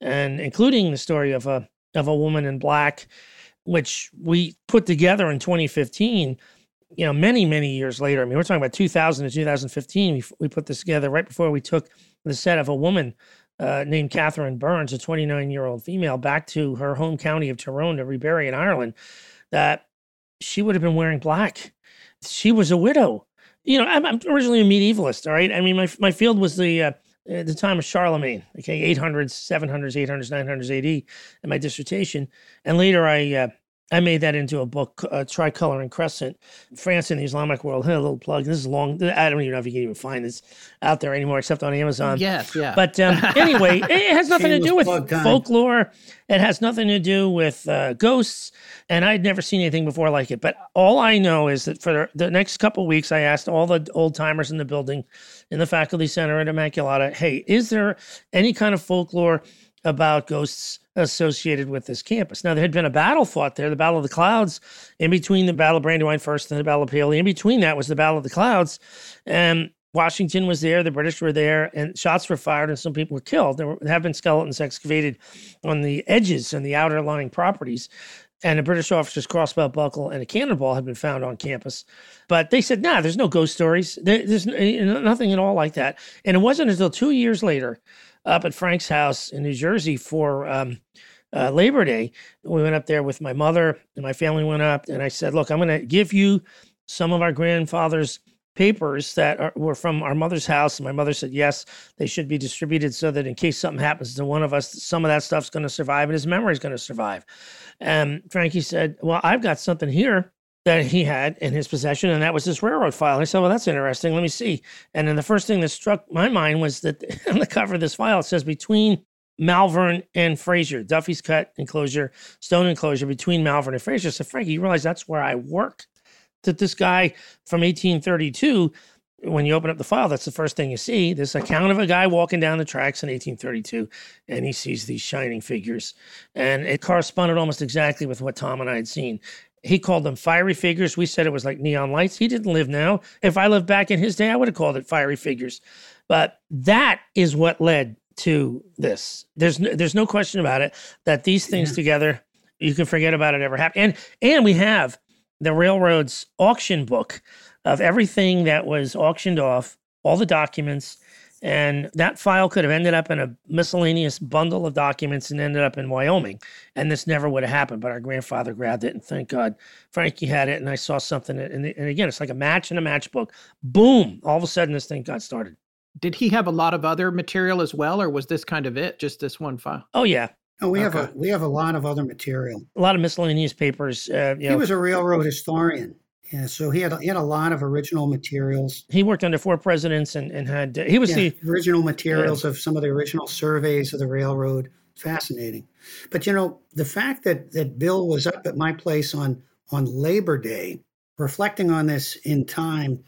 and including the story of a of a woman in black, which we put together in twenty fifteen, you know, many, many years later. I mean, we're talking about two thousand to two thousand fifteen. We, we put this together right before we took the set of a woman Uh, named Catherine Burns, a twenty-nine-year-old female, back to her home county of Tyrone to rebury in Ireland, that she would have been wearing black. She was a widow. You know, I'm, I'm originally a medievalist, all right? I mean, my my field was the uh, the time of Charlemagne, okay, eight hundreds, seven hundreds, eight hundreds, nine hundreds A D in my dissertation. And later I uh, I made that into a book, uh, Tricolor and Crescent, France and the Islamic World. Hey, a little plug. This is long. I don't even know if you can even find this out there anymore, except on Amazon. Yes, yeah. But um, anyway, it has nothing to do with folklore. It has nothing to do with uh, ghosts. And I'd never seen anything before like it. But all I know is that for the next couple of weeks, I asked all the old timers in the building, in the faculty center at Immaculata, hey, is there any kind of folklore about ghosts associated with this campus? Now, there had been a battle fought there, the Battle of the Clouds, in between the Battle of Brandywine first and the Battle of Paoli. In between that was the Battle of the Clouds. And Washington was there, the British were there, and shots were fired and some people were killed. There were, have been skeletons excavated on the edges and the outer lying properties. And a British officer's crossbelt buckle and a cannonball had been found on campus. But they said, nah, there's no ghost stories. There, there's nothing at all like that. And it wasn't until two years later, up at Frank's house in New Jersey for um, uh, Labor Day. We went up there with my mother, and my family went up, and I said, look, I'm going to give you some of our grandfather's papers that are, were from our mother's house. And my mother said, yes, they should be distributed so that in case something happens to one of us, some of that stuff's going to survive and his memory is going to survive. And Frankie said, well, I've got something here that he had in his possession, and that was this railroad file. I said, well, that's interesting. Let me see. And then the first thing that struck my mind was that on the cover of this file, it says between Malvern and Fraser, Duffy's Cut enclosure, stone enclosure between Malvern and Fraser. So, Frankie, you realize that's where I worked. That this guy from eighteen thirty-two, when you open up the file, that's the first thing you see. This account of a guy walking down the tracks in eighteen thirty-two, and he sees these shining figures. And it corresponded almost exactly with what Tom and I had seen. He called them fiery figures. We said it was like neon lights. He didn't live now. If I lived back in his day, I would have called it fiery figures. But that is what led to this. There's no, there's no question about it that these things yeah. together, you can forget about it ever happened. And, and we have the railroad's auction book of everything that was auctioned off, all the documents, and that file could have ended up in a miscellaneous bundle of documents and ended up in Wyoming, and this never would have happened, but our grandfather grabbed it, and thank God Frankie had it, and I saw something, and, and again, it's like a match in a matchbook. Boom! All of a sudden, this thing got started. Did he have a lot of other material as well, or was this kind of it, just this one file? Oh, yeah. Oh, we okay. have a we have a lot of other material. A lot of miscellaneous papers. Uh, you he know. was a railroad historian. Yeah, so he had, he had a lot of original materials. He worked under four presidents and, and had, uh, he was yeah, the original materials uh, of some of the original surveys of the railroad. Fascinating. But, you know, the fact that, that Bill was up at my place on, on Labor Day, reflecting on this in time,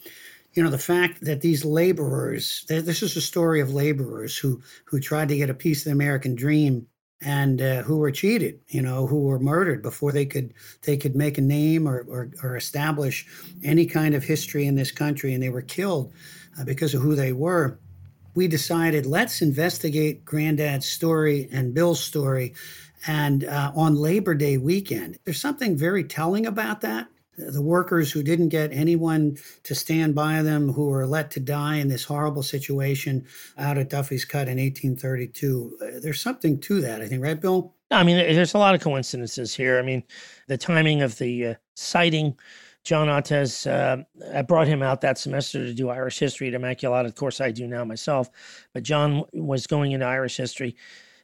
you know, the fact that these laborers, this is a story of laborers who, who tried to get a piece of the American dream and uh, who were cheated, you know, who were murdered before they could they could make a name or, or, or establish any kind of history in this country, and they were killed uh, because of who they were. We decided, let's investigate Granddad's story and Bill's story, and uh, on Labor Day weekend. There's something very telling about that. The workers who didn't get anyone to stand by them, who were let to die in this horrible situation out at Duffy's Cut in eighteen thirty-two. There's something to that, I think, right, Bill? I mean, there's a lot of coincidences here. I mean, the timing of the uh, sighting, John Ottez, uh, I brought him out that semester to do Irish history at Immaculata. Of course, I do now myself, but John was going into Irish history.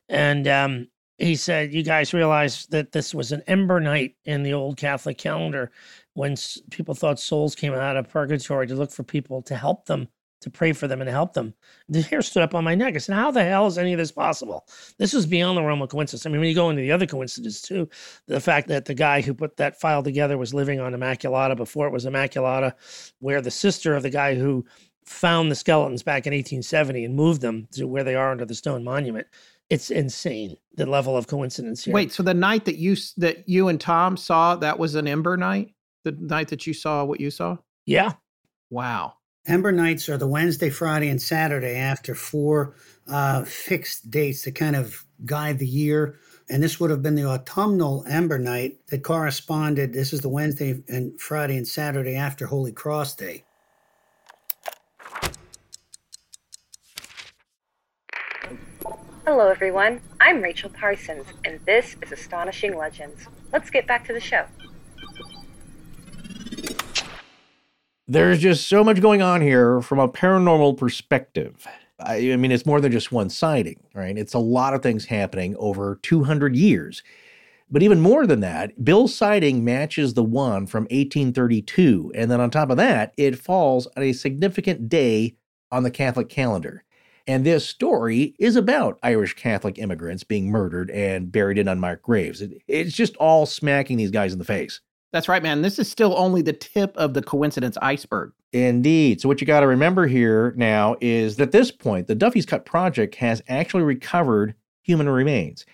And, um, He said, you guys realize that this was an ember night in the old Catholic calendar when s- people thought souls came out of purgatory to look for people to help them, to pray for them and to help them. The hair stood up on my neck. I said, how the hell is any of this possible? This is beyond the realm of coincidence. I mean, when you go into the other coincidence, too, the fact that the guy who put that file together was living on Immaculata before it was Immaculata, where the sister of the guy who found the skeletons back in eighteen seventy and moved them to where they are under the stone monument. It's insane, the level of coincidence here. Wait, so the night that you that you and Tom saw, that was an ember night? The night that you saw what you saw? Yeah. Wow. Ember nights are the Wednesday, Friday, and Saturday after four uh, fixed dates that kind of guide the year. And this would have been the autumnal ember night that corresponded. This is the Wednesday and Friday and Saturday after Holy Cross Day. Hello, everyone. I'm Rachel Parsons, and this is Astonishing Legends. Let's get back to the show. There's just so much going on here from a paranormal perspective. I, I mean, it's more than just one sighting, right? It's a lot of things happening over two hundred years. But even more than that, Bill's sighting matches the one from eighteen thirty-two. And then on top of that, it falls on a significant day on the Catholic calendar. And this story is about Irish Catholic immigrants being murdered and buried in unmarked graves. It, it's just all smacking these guys in the face. That's right, man. This is still only the tip of the coincidence iceberg. Indeed. So what you got to remember here now is that at this point, the Duffy's Cut Project has actually recovered human remains.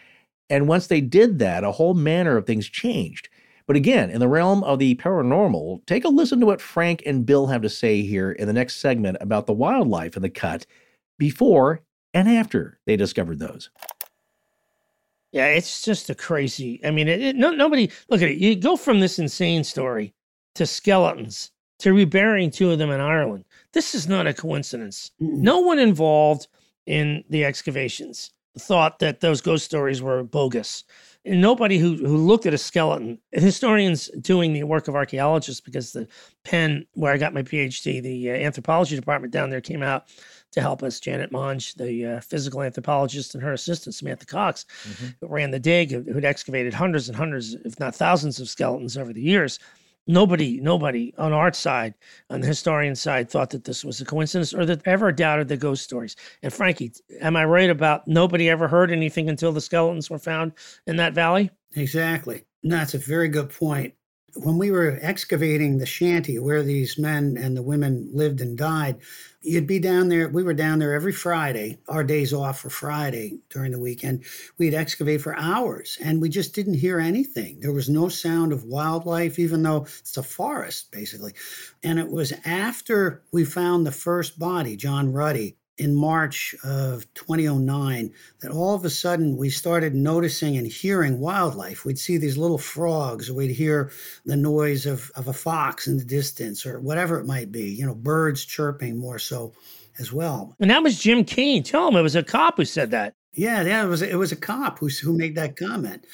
And once they did that, a whole manner of things changed. But again, in the realm of the paranormal, take a listen to what Frank and Bill have to say here in the next segment about the wildlife in the cut before and after they discovered those. Yeah, it's just a crazy, I mean, it, it, no, nobody, look at it, you go from this insane story to skeletons, to reburying two of them in Ireland. This is not a coincidence. Mm-mm. No one involved in the excavations thought that those ghost stories were bogus. And nobody who, who looked at a skeleton, historians doing the work of archaeologists, because the Penn, where I got my PhD, the uh, anthropology department down there came out to help us. Janet Monge, the uh, physical anthropologist, and her assistant, Samantha Cox, mm-hmm. who ran the dig, who'd excavated hundreds and hundreds, if not thousands of skeletons over the years. Nobody, nobody on our side, on the historian side, thought that this was a coincidence or that ever doubted the ghost stories. And Frankie, am I right about nobody ever heard anything until the skeletons were found in that valley? Exactly. No, that's a very good point. When we were excavating the shanty where these men and the women lived and died, you'd be down there. We were down there every Friday. Our days off were Friday during the weekend. We'd excavate for hours, and we just didn't hear anything. There was no sound of wildlife, even though it's a forest, basically. And it was after we found the first body, John Ruddy, in March of twenty oh nine, that all of a sudden we started noticing and hearing wildlife. We'd see these little frogs, we'd hear the noise of, of a fox in the distance or whatever it might be, you know, birds chirping more so as well. And that was Jim Keane. Tell him it was a cop who said that. Yeah, yeah, it was, it was a cop who, who made that comment.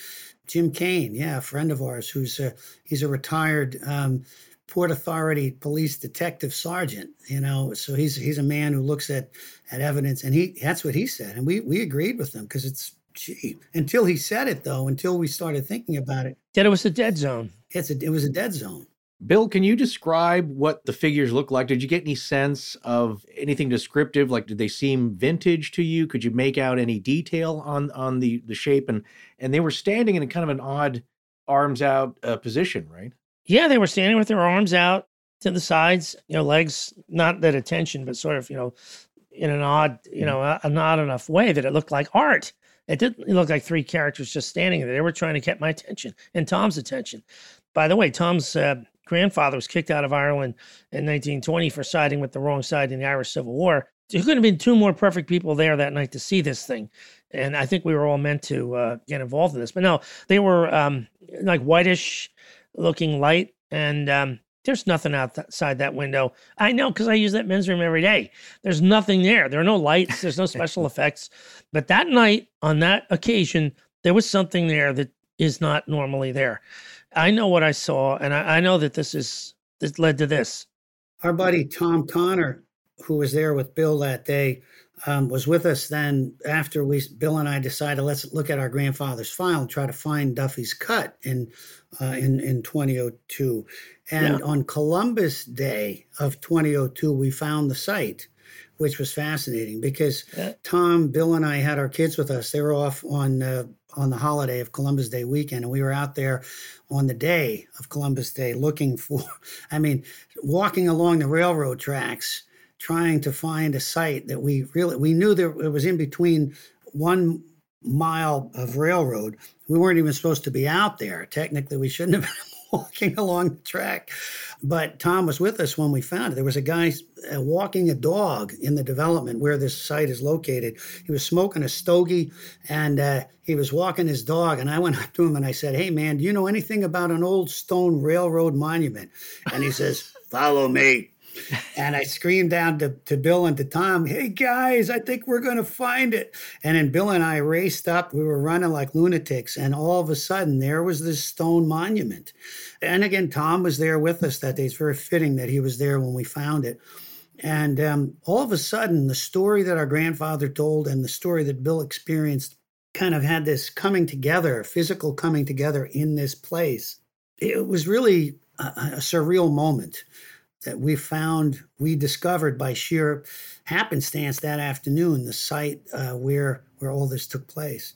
Jim Keane, yeah, a friend of ours who's a, he's a retired um Port Authority police detective sergeant, you know, so he's he's a man who looks at at evidence, and he that's what he said, and we we agreed with him because it's gee. Until he said it, though, until we started thinking about it, that it was a dead zone. It's a, it was a dead zone. Bill, can you describe what the figures look like? Did you get any sense of anything descriptive? Like, did they seem vintage to you? Could you make out any detail on on the the shape? And and they were standing in a kind of an odd arms out uh, position, right? Yeah, they were standing with their arms out to the sides, you know, legs, not that at tension, but sort of, you know, in an odd, you know, a, an odd enough way that it looked like art. It didn't look like three characters just standing there. They were trying to get my attention and Tom's attention. By the way, Tom's uh, grandfather was kicked out of Ireland in nineteen twenty for siding with the wrong side in the Irish Civil War. There could have been two more perfect people there that night to see this thing. And I think we were all meant to uh, get involved in this. But no, they were um, like whitish looking light, and um, there's nothing outside that window. I know because I use that men's room every day. There's nothing there. There are no lights. There's no special effects. But that night, on that occasion, there was something there that is not normally there. I know what I saw, and I, I know that this is this led to this. Our buddy Tom Connor, who was there with Bill that day, um, was with us then after we Bill and I decided let's look at our grandfather's file and try to find Duffy's cut in uh, in in twenty oh two. And yeah. On Columbus Day of twenty oh two, we found the site, which was fascinating because yeah. Tom, Bill, and I had our kids with us. They were off on uh, on the holiday of Columbus Day weekend, and we were out there on the day of Columbus Day looking for, I mean, walking along the railroad tracks, trying to find a site that we really, we knew there it was in between one mile of railroad. We weren't even supposed to be out there. Technically, we shouldn't have been walking along the track. But Tom was with us when we found it. There was a guy uh, walking a dog in the development where this site is located. He was smoking a stogie, and uh, he was walking his dog. And I went up to him and I said, "Hey, man, do you know anything about an old stone railroad monument?" And he says, "Follow me." And I screamed down to, to Bill and to Tom, "Hey, guys, I think we're going to find it." And then Bill and I raced up. We were running like lunatics. And all of a sudden, there was this stone monument. And again, Tom was there with us that day. It's very fitting that he was there when we found it. And um, all of a sudden, the story that our grandfather told and the story that Bill experienced kind of had this coming together, physical coming together in this place. It was really a, a surreal moment that we found, we discovered by sheer happenstance that afternoon, the site uh, where where all this took place.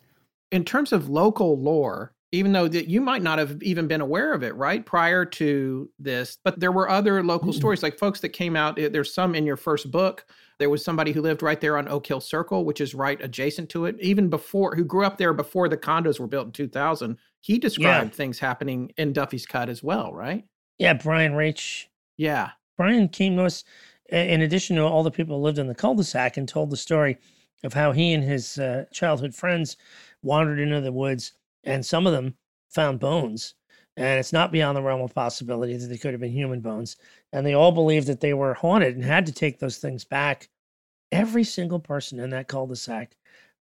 In terms of local lore, even though that you might not have even been aware of it, right, prior to this, but there were other local mm-hmm. stories, like folks that came out, there's some in your first book. There was somebody who lived right there on Oak Hill Circle, which is right adjacent to it, even before, who grew up there before the condos were built in two thousand. He described yeah. things happening in Duffy's Cut as well, right? Yeah, Brian Raich. Yeah. Brian came to us, in addition to all the people who lived in the cul-de-sac, and told the story of how he and his uh, childhood friends wandered into the woods, and some of them found bones. And it's not beyond the realm of possibility that they could have been human bones. And they all believed that they were haunted and had to take those things back. Every single person in that cul-de-sac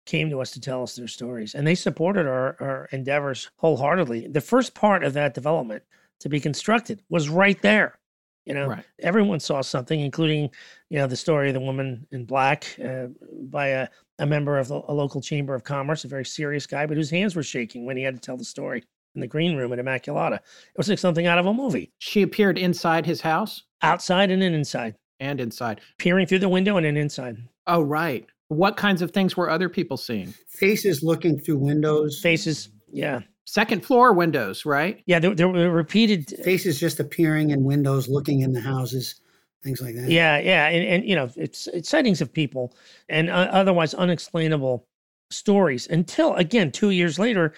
came to us to tell us their stories. And they supported our, our endeavors wholeheartedly. The first part of that development to be constructed was right there. You know, right. Everyone saw something, including, you know, the story of the woman in black uh, by a, a member of the, a local chamber of commerce, a very serious guy, but whose hands were shaking when he had to tell the story. in the green room at Immaculata. It was like something out of a movie. She appeared inside his house? Outside and then inside. And inside. Peering through the window and then inside. Oh, right. What kinds of things were other people seeing? Faces looking through windows. Faces, yeah. Second floor windows, right? Yeah, there, there were repeated... Faces just appearing in windows, looking in the houses, things like that. Yeah, yeah, and, and you know, it's, it's sightings of people and uh, otherwise unexplainable stories until, again, two years later,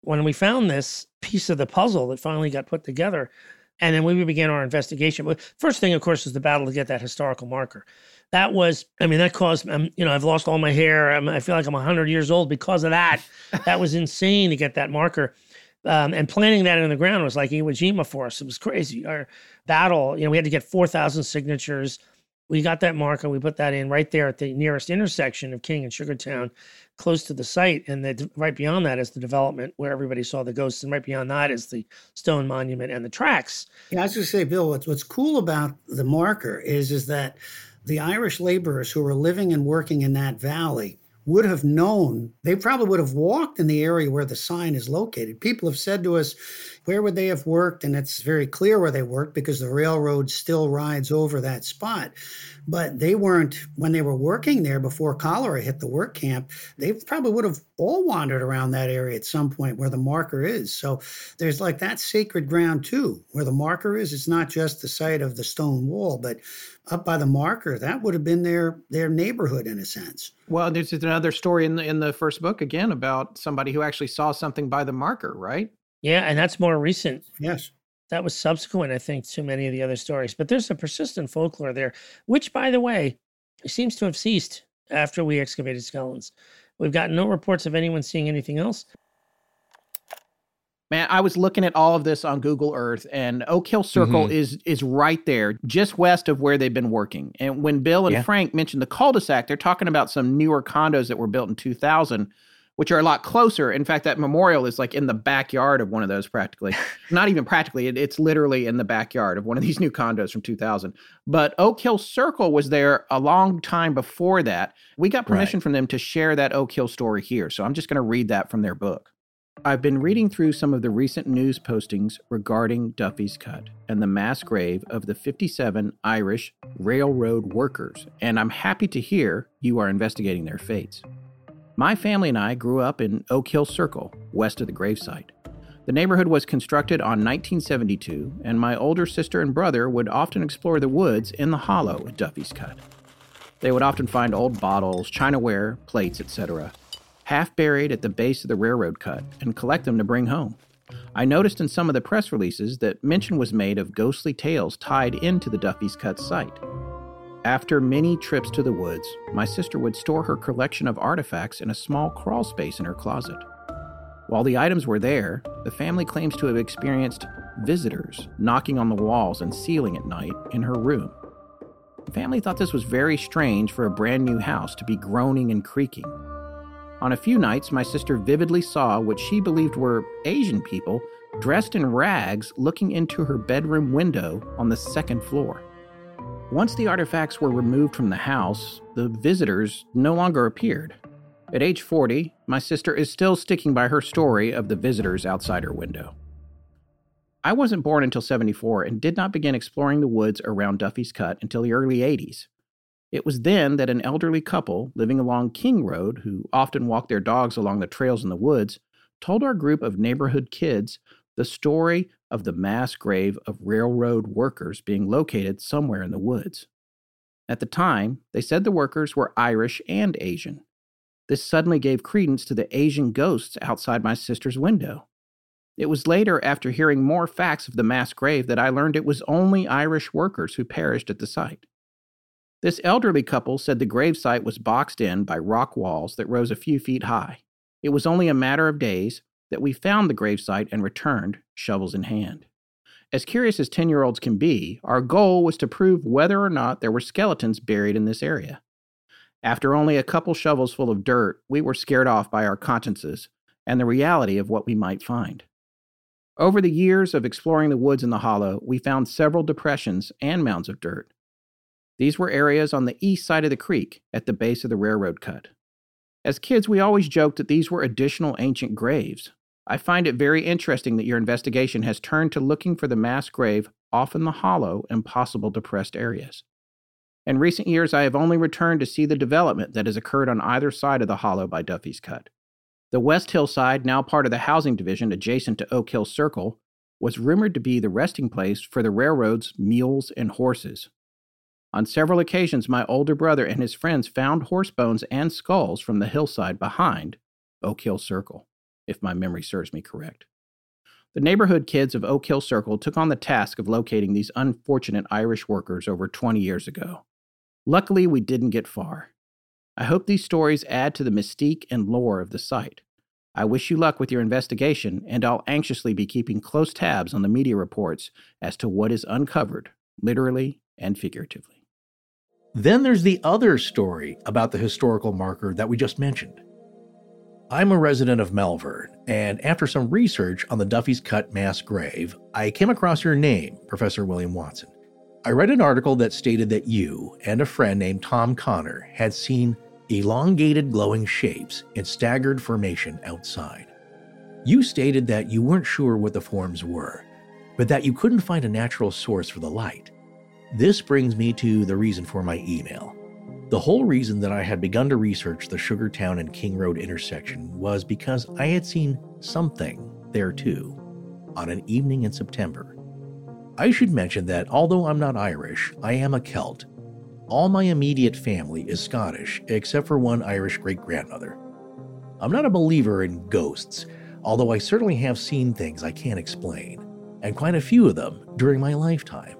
when we found this piece of the puzzle that finally got put together, and then we began our investigation. But first thing, of course, is the battle to get that historical marker. That was, I mean, that caused, um, you know, I've lost all my hair. I'm, I feel like I'm one hundred years old because of that. That was insane to get that marker. Um, and planting that in the ground was like Iwo Jima for us. It was crazy. Our battle, you know, we had to get four thousand signatures. We got that marker. We put that in right there at the nearest intersection of King and Sugartown, close to the site. And the, right beyond that is the development where everybody saw the ghosts. And right beyond that is the stone monument and the tracks. Yeah, I was going to say, Bill, what's, what's cool about the marker is, is that the Irish laborers who were living and working in that valley would have known, they probably would have walked in the area where the sign is located. People have said to us, where would they have worked? And it's very clear where they worked because the railroad still rides over that spot. But they weren't, when they were working there before cholera hit the work camp, they probably would have all wandered around that area at some point where the marker is. So there's like that sacred ground too, where the marker is. It's not just the site of the stone wall, but up by the marker, that would have been their their neighborhood in a sense. Well, there's another story in the in the first book again about somebody who actually saw something by the marker, right? Yeah, and that's more recent. Yes. That was subsequent, I think, to many of the other stories. But there's a persistent folklore there, which, by the way, seems to have ceased after we excavated skeletons. We've gotten no reports of anyone seeing anything else. Man, I was looking at all of this on Google Earth, and Oak Hill Circle mm-hmm. is is right there, just west of where they've been working. And when Bill and yeah. Frank mentioned the cul-de-sac, they're talking about some newer condos that were built in two thousand, which are a lot closer. In fact, that memorial is like in the backyard of one of those practically. Not even practically. It, it's literally in the backyard of one of these new condos from two thousand. But Oak Hill Circle was there a long time before that. We got permission right. from them to share that Oak Hill story here. So I'm just going to read that from their book. I've been reading through some of the recent news postings regarding Duffy's Cut and the mass grave of the fifty-seven Irish railroad workers, and I'm happy to hear you are investigating their fates. My family and I grew up in Oak Hill Circle, west of the gravesite. The neighborhood was constructed on nineteen seventy-two, and my older sister and brother would often explore the woods in the hollow at Duffy's Cut. They would often find old bottles, chinaware, plates, et cetera, half buried at the base of the railroad cut, and collect them to bring home. I noticed in some of the press releases that mention was made of ghostly tales tied into the Duffy's Cut site. After many trips to the woods, my sister would store her collection of artifacts in a small crawl space in her closet. While the items were there, the family claims to have experienced visitors knocking on the walls and ceiling at night in her room. The family thought this was very strange for a brand new house to be groaning and creaking. On a few nights, my sister vividly saw what she believed were Asian people dressed in rags looking into her bedroom window on the second floor. Once the artifacts were removed from the house, the visitors no longer appeared. At age forty, my sister is still sticking by her story of the visitors outside her window. I wasn't born until seventy-four and did not begin exploring the woods around Duffy's Cut until the early eighties. It was then that an elderly couple living along King Road, who often walked their dogs along the trails in the woods, told our group of neighborhood kids the story of the mass grave of railroad workers being located somewhere in the woods. At the time, they said the workers were Irish and Asian. This suddenly gave credence to the Asian ghosts outside my sister's window. It was later, after hearing more facts of the mass grave, that I learned it was only Irish workers who perished at the site. This elderly couple said the gravesite was boxed in by rock walls that rose a few feet high. It was only a matter of days that we found the gravesite and returned, shovels in hand. As curious as ten-year-olds can be, our goal was to prove whether or not there were skeletons buried in this area. After only a couple shovels full of dirt, we were scared off by our consciences and the reality of what we might find. Over the years of exploring the woods in the hollow, we found several depressions and mounds of dirt. These were areas on the east side of the creek at the base of the railroad cut. As kids, we always joked that these were additional ancient graves. I find it very interesting that your investigation has turned to looking for the mass grave off in the hollow and possible depressed areas. In recent years, I have only returned to see the development that has occurred on either side of the hollow by Duffy's Cut. The West Hill side, now part of the housing division adjacent to Oak Hill Circle, was rumored to be the resting place for the railroad's mules and horses. On several occasions, my older brother and his friends found horse bones and skulls from the hillside behind Oak Hill Circle, if my memory serves me correct. The neighborhood kids of Oak Hill Circle took on the task of locating these unfortunate Irish workers over twenty years ago. Luckily, we didn't get far. I hope these stories add to the mystique and lore of the site. I wish you luck with your investigation, and I'll anxiously be keeping close tabs on the media reports as to what is uncovered, literally and figuratively. Then there's the other story about the historical marker that we just mentioned. I'm a resident of Malvern, and after some research on the Duffy's Cut mass grave, I came across your name, Professor William Watson. I read an article that stated that you and a friend named Tom Connor had seen elongated glowing shapes in staggered formation outside. You stated that you weren't sure what the forms were, but that you couldn't find a natural source for the light. This brings me to the reason for my email. The whole reason that I had begun to research the Sugartown and King Road intersection was because I had seen something there too, on an evening in September. I should mention that although I'm not Irish, I am a Celt. All my immediate family is Scottish, except for one Irish great-grandmother. I'm not a believer in ghosts, although I certainly have seen things I can't explain, and quite a few of them during my lifetime.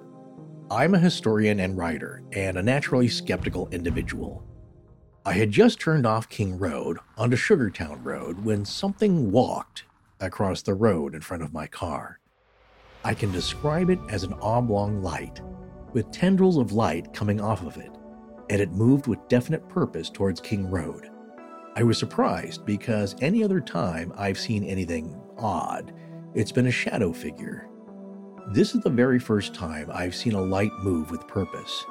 I'm a historian and writer, and a naturally skeptical individual. I had just turned off King Road onto Sugartown Road when something walked across the road in front of my car. I can describe it as an oblong light, with tendrils of light coming off of it, and it moved with definite purpose towards King Road. I was surprised because any other time I've seen anything odd, it's been a shadow figure. This is the very first time I've seen a light move with purpose.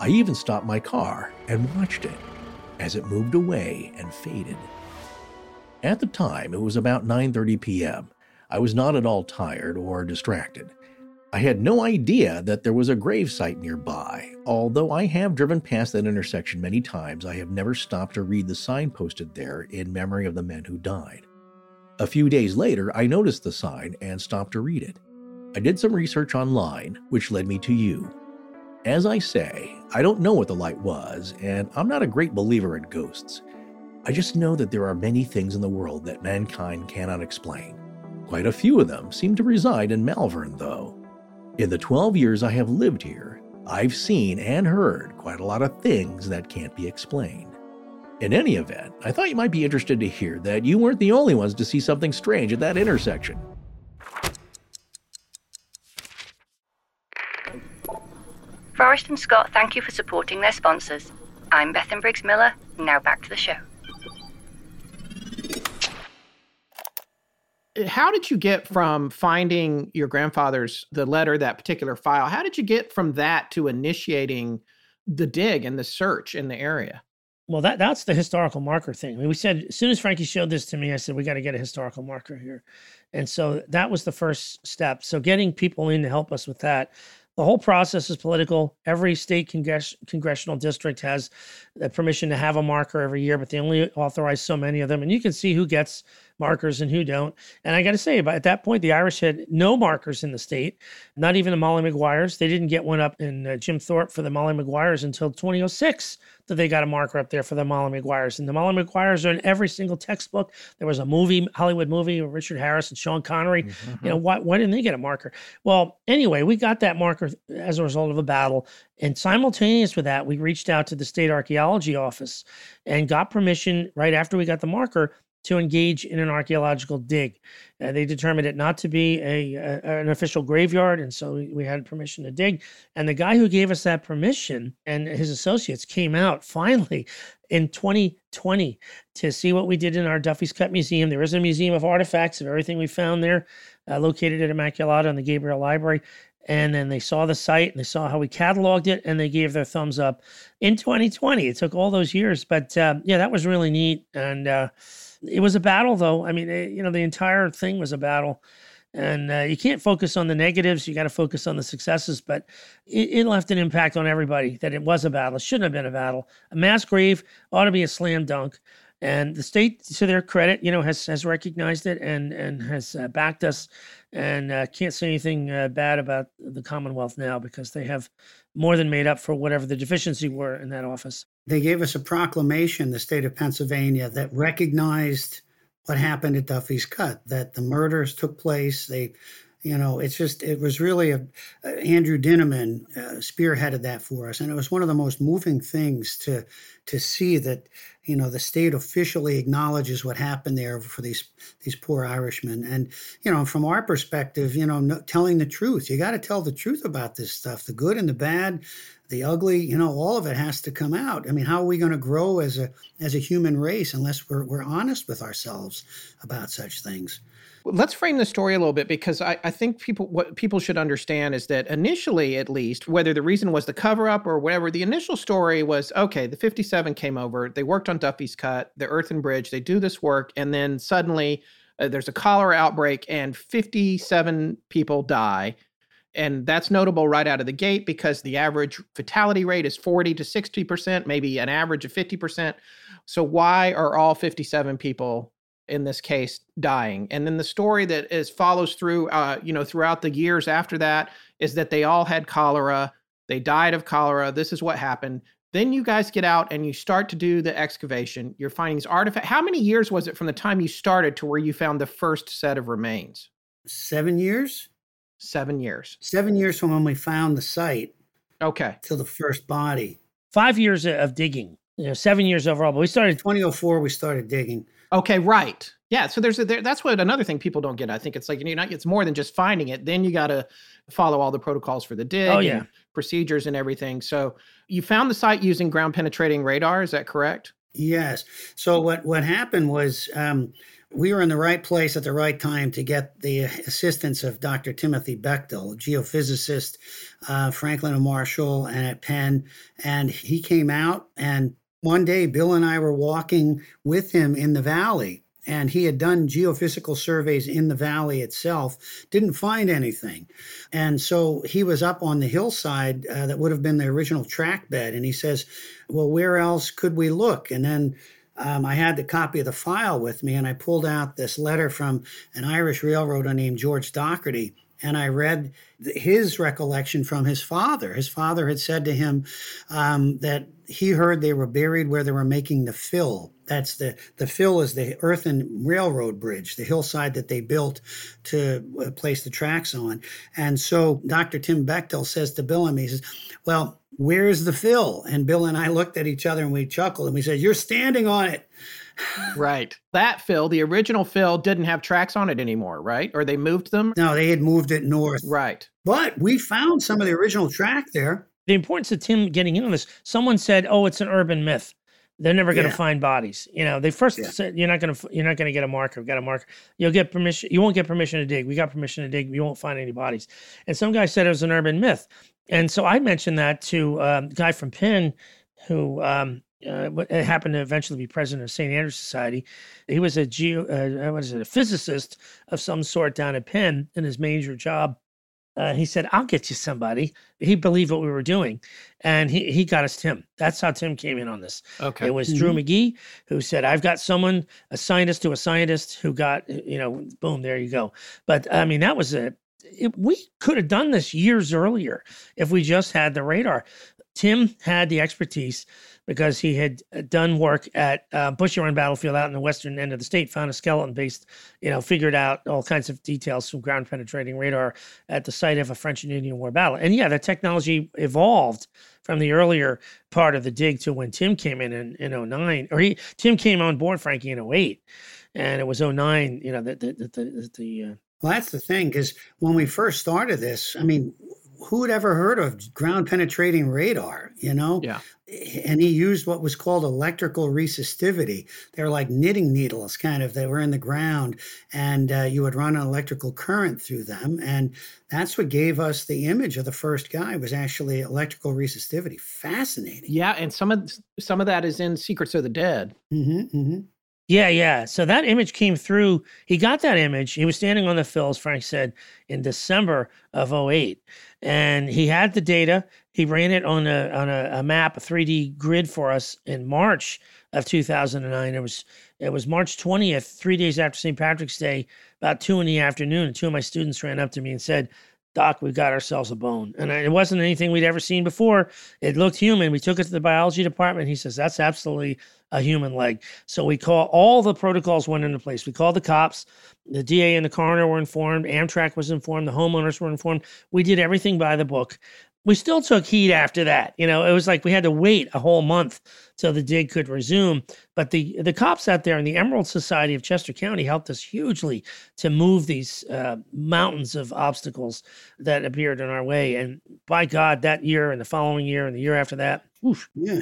I even stopped my car and watched it as it moved away and faded. At the time, it was about nine thirty p.m. I was not at all tired or distracted. I had no idea that there was a gravesite nearby. Although I have driven past that intersection many times, I have never stopped to read the sign posted there in memory of the men who died. A few days later, I noticed the sign and stopped to read it. I did some research online, which led me to you. As I say, I don't know what the light was, and I'm not a great believer in ghosts. I just know that there are many things in the world that mankind cannot explain. Quite a few of them seem to reside in Malvern, though. In the twelve years I have lived here, I've seen and heard quite a lot of things that can't be explained. In any event, I thought you might be interested to hear that you weren't the only ones to see something strange at that intersection. Forrest and Scott, thank you for supporting their sponsors. I'm Bethan Briggs Miller. Now back to the show. How did you get from finding your grandfather's, the letter, that particular file, how did you get from that to initiating the dig and the search in the area? Well, that that's the historical marker thing. I mean, we said, as soon as Frankie showed this to me, I said, we got to get a historical marker here. And so that was the first step. So getting people in to help us with that. The whole process is political. Every state congres- congressional district has the permission to have a marker every year, but they only authorize so many of them. And you can see who gets markers and who don't. And I got to say, but at that point, the Irish had no markers in the state, not even the Molly Maguires. They didn't get one up in uh, Jim Thorpe for the Molly Maguires until twenty oh six that they got a marker up there for the Molly Maguires. And the Molly Maguires are in every single textbook. There was a movie, Hollywood movie, with Richard Harris and Sean Connery. Mm-hmm. You know, why, why didn't they get a marker? Well, anyway, we got that marker as a result of a battle. And simultaneous with that, we reached out to the state archaeology office and got permission right after we got the marker to engage in an archaeological dig. Uh, they determined it not to be a, a an official graveyard, and so we, we had permission to dig. And the guy who gave us that permission and his associates came out finally in twenty twenty to see what we did in our Duffy's Cut Museum. There is a museum of artifacts of everything we found there, uh, located at Immaculata in the Gabriel Library. And then they saw the site and they saw how we cataloged it and they gave their thumbs up in twenty twenty. It took all those years, but uh, yeah, that was really neat. And uh, it was a battle though. I mean, it, you know, the entire thing was a battle and uh, you can't focus on the negatives. You got to focus on the successes, but it, it left an impact on everybody that it was a battle. It shouldn't have been a battle. A mass grave ought to be a slam dunk. And the state, to their credit, you know, has has recognized it and and has uh, backed us, and uh, can't say anything uh, bad about the Commonwealth now because they have more than made up for whatever the deficiency were in that office. They gave us a proclamation, the state of Pennsylvania, that recognized what happened at Duffy's Cut, that the murders took place. They, you know, it's just, it was really a, uh, Andrew Dinneman uh, spearheaded that for us. And it was one of the most moving things to to see that, you know, the state officially acknowledges what happened there for these these poor Irishmen. And, you know, from our perspective, you know, no, telling the truth, you got to tell the truth about this stuff, the good and the bad, the ugly, you know, all of it has to come out. I mean, how are we going to grow as a as a human race unless we're we're honest with ourselves about such things? Let's frame the story a little bit, because I, I think people what people should understand is that initially, at least, whether the reason was the cover-up or whatever, the initial story was, okay, the fifty-seven came over, they worked on Duffy's Cut, the earthen bridge, they do this work, and then suddenly uh, there's a cholera outbreak and fifty-seven people die. And that's notable right out of the gate because the average fatality rate is forty to sixty percent, maybe an average of fifty percent. So why are all fifty-seven people in this case dying? And then the story that is follows through, uh, you know, throughout the years after that is that they all had cholera. They died of cholera. This is what happened. Then you guys get out and you start to do the excavation. You're finding these artifacts. How many years was it from the time you started to where you found the first set of remains? Seven years. Seven years. Seven years from when we found the site. Okay. Till the first body. Five years of digging. You know, seven years overall. But we started twenty oh four. We started digging. Okay, right. Yeah, so there's a, there, that's what another thing people don't get. I think it's like, you know, it's more than just finding it. Then you got to follow all the protocols for the dig, oh, yeah. and procedures and everything. So you found the site using ground penetrating radar. Is that correct? Yes. So what what happened was um, we were in the right place at the right time to get the assistance of Doctor Timothy Bechtel, geophysicist, uh, Franklin and Marshall, and at Penn, and he came out and. One day, Bill and I were walking with him in the valley, and he had done geophysical surveys in the valley itself, didn't find anything. And so he was up on the hillside uh, that would have been the original track bed, and he says, well, where else could we look? And then um, I had the copy of the file with me, and I pulled out this letter from an Irish railroader named George Docherty. And I read his recollection from his father. His father had said to him um, that he heard they were buried where they were making the fill. That's the, the fill is the earthen railroad bridge, the hillside that they built to place the tracks on. And so Doctor Tim Bechtel says to Bill and me, he says, well, where's the fill? And Bill and I looked at each other and we chuckled and we said, you're standing on it. Right. That fill, the original fill, didn't have tracks on it anymore, right? Or they moved them? No, they had moved it north. Right. But we found some of the original track there. The importance of Tim getting into this, someone said, oh, it's an urban myth. They're never going to yeah. find bodies. You know, they first yeah. said, you're not going to, you're not going to get a marker. We've got a marker. You'll get permission. You won't get permission to dig. We got permission to dig. You won't find any bodies. And some guy said it was an urban myth. And so I mentioned that to um, a guy from Penn who, um, Uh, it happened to eventually be president of Saint Andrew's Society. He was a geo, uh, what is it, a physicist of some sort down at Penn in his major job. Uh, he said, I'll get you somebody. He believed what we were doing. And he, he got us Tim. That's how Tim came in on this. Okay. It was mm-hmm. Drew McGee who said, I've got someone, a scientist to a scientist who got, you know, boom, there you go. But I mean, that was a, it, we could have done this years earlier if we just had the radar. Tim had the expertise because he had done work at uh, Bushy Run Battlefield out in the western end of the state, found a skeleton based, you know, figured out all kinds of details from ground penetrating radar at the site of a French and Indian War battle. And yeah, the technology evolved from the earlier part of the dig to when Tim came in in, in oh nine, or he Tim came on board, Frankie, in oh eight. And it was oh nine, you know, the, the, the, the, the uh, well, that's the thing, because when we first started this, I mean, who'd ever heard of ground penetrating radar, you know? Yeah. And he used what was called electrical resistivity. They're like knitting needles, kind of, that were in the ground, and uh, you would run an electrical current through them. And that's what gave us the image of the first guy, was actually electrical resistivity. Fascinating. Yeah. And some of, some of that is in Secrets of the Dead. Mm-hmm, mm-hmm. Yeah, yeah. So that image came through. He got that image. He was standing on the fills, Frank said, in December of oh eight. And he had the data. He ran it on a on a, a map, a three D grid for us in March of two thousand nine. It was it was March twentieth, three days after Saint Patrick's Day, about two in the afternoon. And two of my students ran up to me and said, "Doc, we got ourselves a bone." And it wasn't anything we'd ever seen before. It looked human. We took it to the biology department. He says, "That's absolutely a human leg." So we call, all the protocols went into place. We called the cops. The D A and the coroner were informed. Amtrak was informed. The homeowners were informed. We did everything by the book. We still took heat after that. You know, it was like we had to wait a whole month till the dig could resume. But the the cops out there in the Emerald Society of Chester County helped us hugely to move these uh, mountains of obstacles that appeared in our way. And by God, that year and the following year and the year after that, oof. Yeah.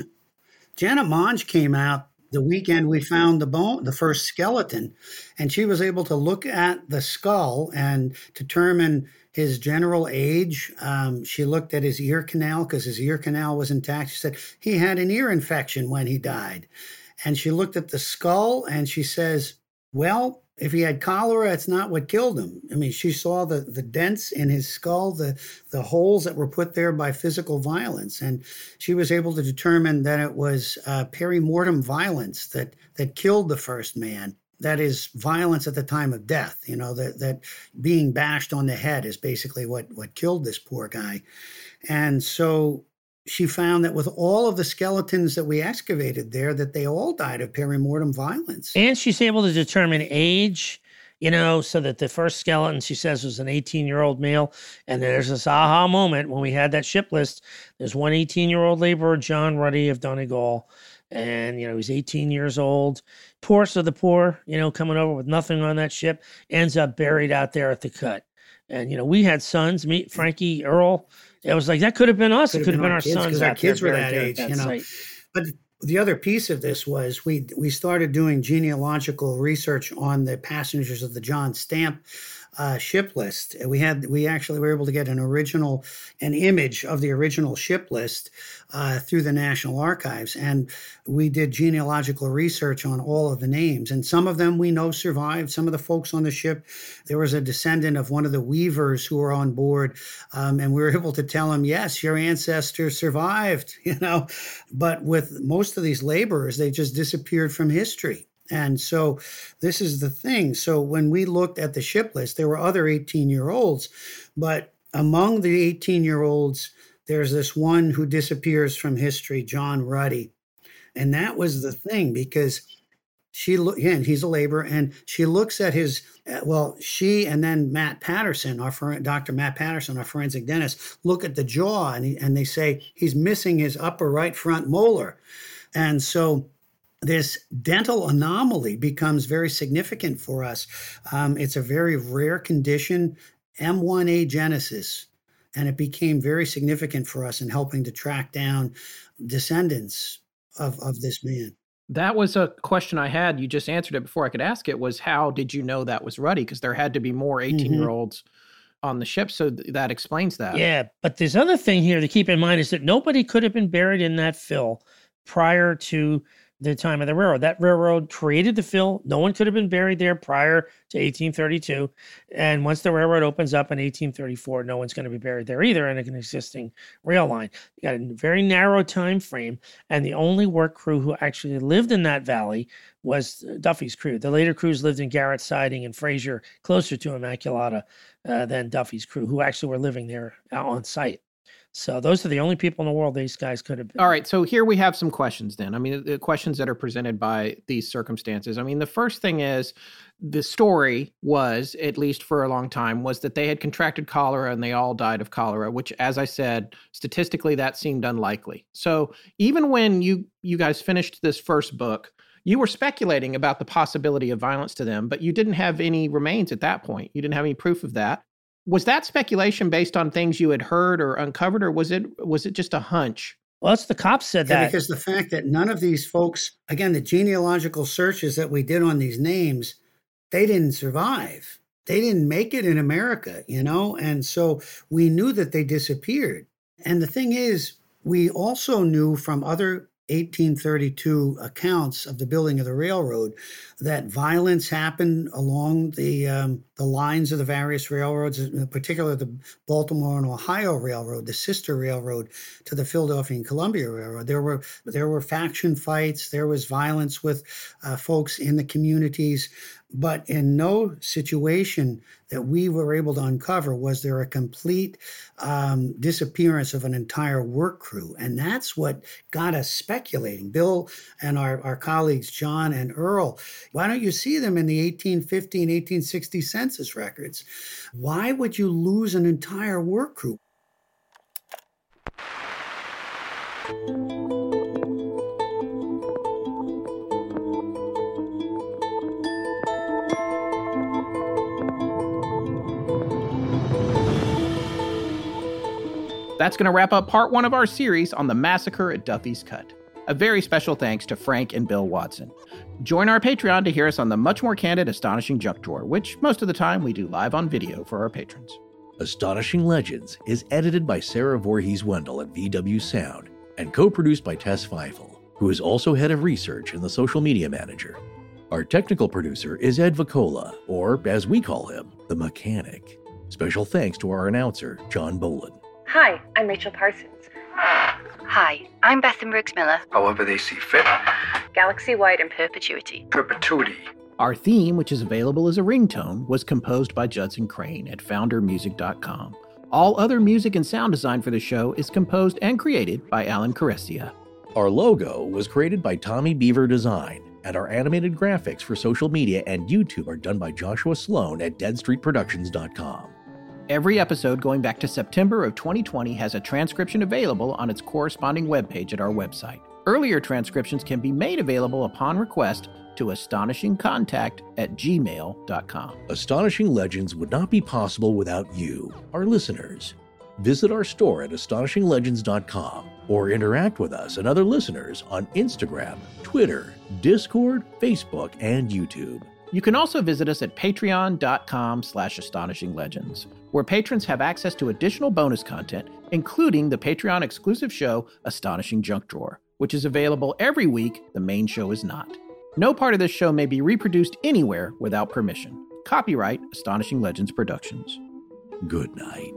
Janet Monge came out the weekend we found the bone, the first skeleton, and she was able to look at the skull and determine his general age. Um, she looked at his ear canal because his ear canal was intact. She said he had an ear infection when he died. And she looked at the skull and she says, well, if he had cholera, it's not what killed him. I mean, she saw the, the dents in his skull, the, the holes that were put there by physical violence. And she was able to determine that it was uh, perimortem violence that, that killed the first man. That is violence at the time of death, you know, that, that being bashed on the head is basically what, what killed this poor guy. And so she found that with all of the skeletons that we excavated there, that they all died of perimortem violence. And she's able to determine age, you know, so that the first skeleton, she says, was an eighteen-year-old male. And there's this aha moment when we had that ship list. There's one eighteen-year-old laborer, John Ruddy of Donegal. And, you know, he's eighteen years old. Poorest of the poor, you know, coming over with nothing on that ship, ends up buried out there at the cut. And, you know, we had sons, me, Frankie, Earl. It was like, that could have been us. Could it could have been, been our kids, sons. Our kids were that age, that you know. Site. But the other piece of this was we we started doing genealogical research on the passengers of the John Stamp uh, ship list. We had we actually were able to get an original, an image of the original ship list uh, through the National Archives, and we did genealogical research on all of the names. And some of them we know survived. Some of the folks on the ship, there was a descendant of one of the weavers who were on board, um, and we were able to tell him, yes, your ancestor survived. You know, but with most of these laborers, they just disappeared from history. And so this is the thing. So when we looked at the ship list, there were other eighteen-year-olds, but among the eighteen-year-olds, there's this one who disappears from history, John Ruddy. And that was the thing, because she, yeah, and he's a laborer, and she looks at his, well, she and then Matt Patterson, our Doctor Matt Patterson, our forensic dentist, look at the jaw, and, he, and they say he's missing his upper right front molar. And so this dental anomaly becomes very significant for us. Um, it's a very rare condition, M one agenesis, and it became very significant for us in helping to track down descendants of, of this man. That was a question I had. You just answered it before I could ask it, was how did you know that was Ruddy? Because there had to be more eighteen-year-olds mm-hmm. on the ship, so th- that explains that. Yeah, but this other thing here to keep in mind is that nobody could have been buried in that fill prior to the time of the railroad. That railroad created the fill. No one could have been buried there prior to eighteen thirty-two. And once the railroad opens up in eighteen thirty-four, no one's going to be buried there either in an existing rail line. You got a very narrow time frame. And the only work crew who actually lived in that valley was Duffy's crew. The later crews lived in Garrett Siding and Fraser, closer to Immaculata uh, than Duffy's crew, who actually were living there on site. So those are the only people in the world these guys could have been. All right, so here we have some questions then. I mean, the questions that are presented by these circumstances. I mean, the first thing is the story was, at least for a long time, was that they had contracted cholera and they all died of cholera, which, as I said, statistically that seemed unlikely. So even when you, you guys finished this first book, you were speculating about the possibility of violence to them, but you didn't have any remains at that point. You didn't have any proof of that. Was that speculation based on things you had heard or uncovered, or was it was it just a hunch? Well, that's the cops said yeah, that. Because the fact that none of these folks, again, the genealogical searches that we did on these names, they didn't survive. They didn't make it in America, you know? And so we knew that they disappeared. And the thing is, we also knew from other eighteen thirty-two accounts of the building of the railroad that violence happened along the um, the lines of the various railroads, in particular the Baltimore and Ohio Railroad, the sister railroad to the Philadelphia and Columbia Railroad. There were there were faction fights. There was violence with uh, folks in the communities. But in no situation that we were able to uncover was there a complete um, disappearance of an entire work crew. And that's what got us speculating. Bill and our, our colleagues, John and Earl, why don't you see them in the eighteen fifteen, eighteen sixty census records? Why would you lose an entire work crew? That's going to wrap up part one of our series on the massacre at Duffy's Cut. A very special thanks to Frank and Bill Watson. Join our Patreon to hear us on the much more candid Astonishing Junk Drawer, which most of the time we do live on video for our patrons. Astonishing Legends is edited by Sarah Voorhees-Wendell at V W Sound and co-produced by Tess Feifel, who is also head of research and the social media manager. Our technical producer is Ed Vicola, or as we call him, the Mechanic. Special thanks to our announcer, John Bolin. Hi, I'm Rachel Parsons. Hi, I'm Bethan Briggs Miller. However they see fit. Galaxy-wide in perpetuity. Perpetuity. Our theme, which is available as a ringtone, was composed by Judson Crane at founder music dot com. All other music and sound design for the show is composed and created by Alan Caressia. Our logo was created by Tommy Beaver Design, and our animated graphics for social media and YouTube are done by Joshua Sloan at dead street productions dot com. Every episode going back to September of twenty twenty has a transcription available on its corresponding webpage at our website. Earlier transcriptions can be made available upon request to astonishing contact at gmail dot com. Astonishing Legends would not be possible without you, our listeners. Visit our store at astonishing legends dot com or interact with us and other listeners on Instagram, Twitter, Discord, Facebook, and YouTube. You can also visit us at patreon.com slash astonishinglegends, where patrons have access to additional bonus content, including the Patreon-exclusive show, Astonishing Junk Drawer, which is available every week. The main show is not. No part of this show may be reproduced anywhere without permission. Copyright Astonishing Legends Productions. Good night.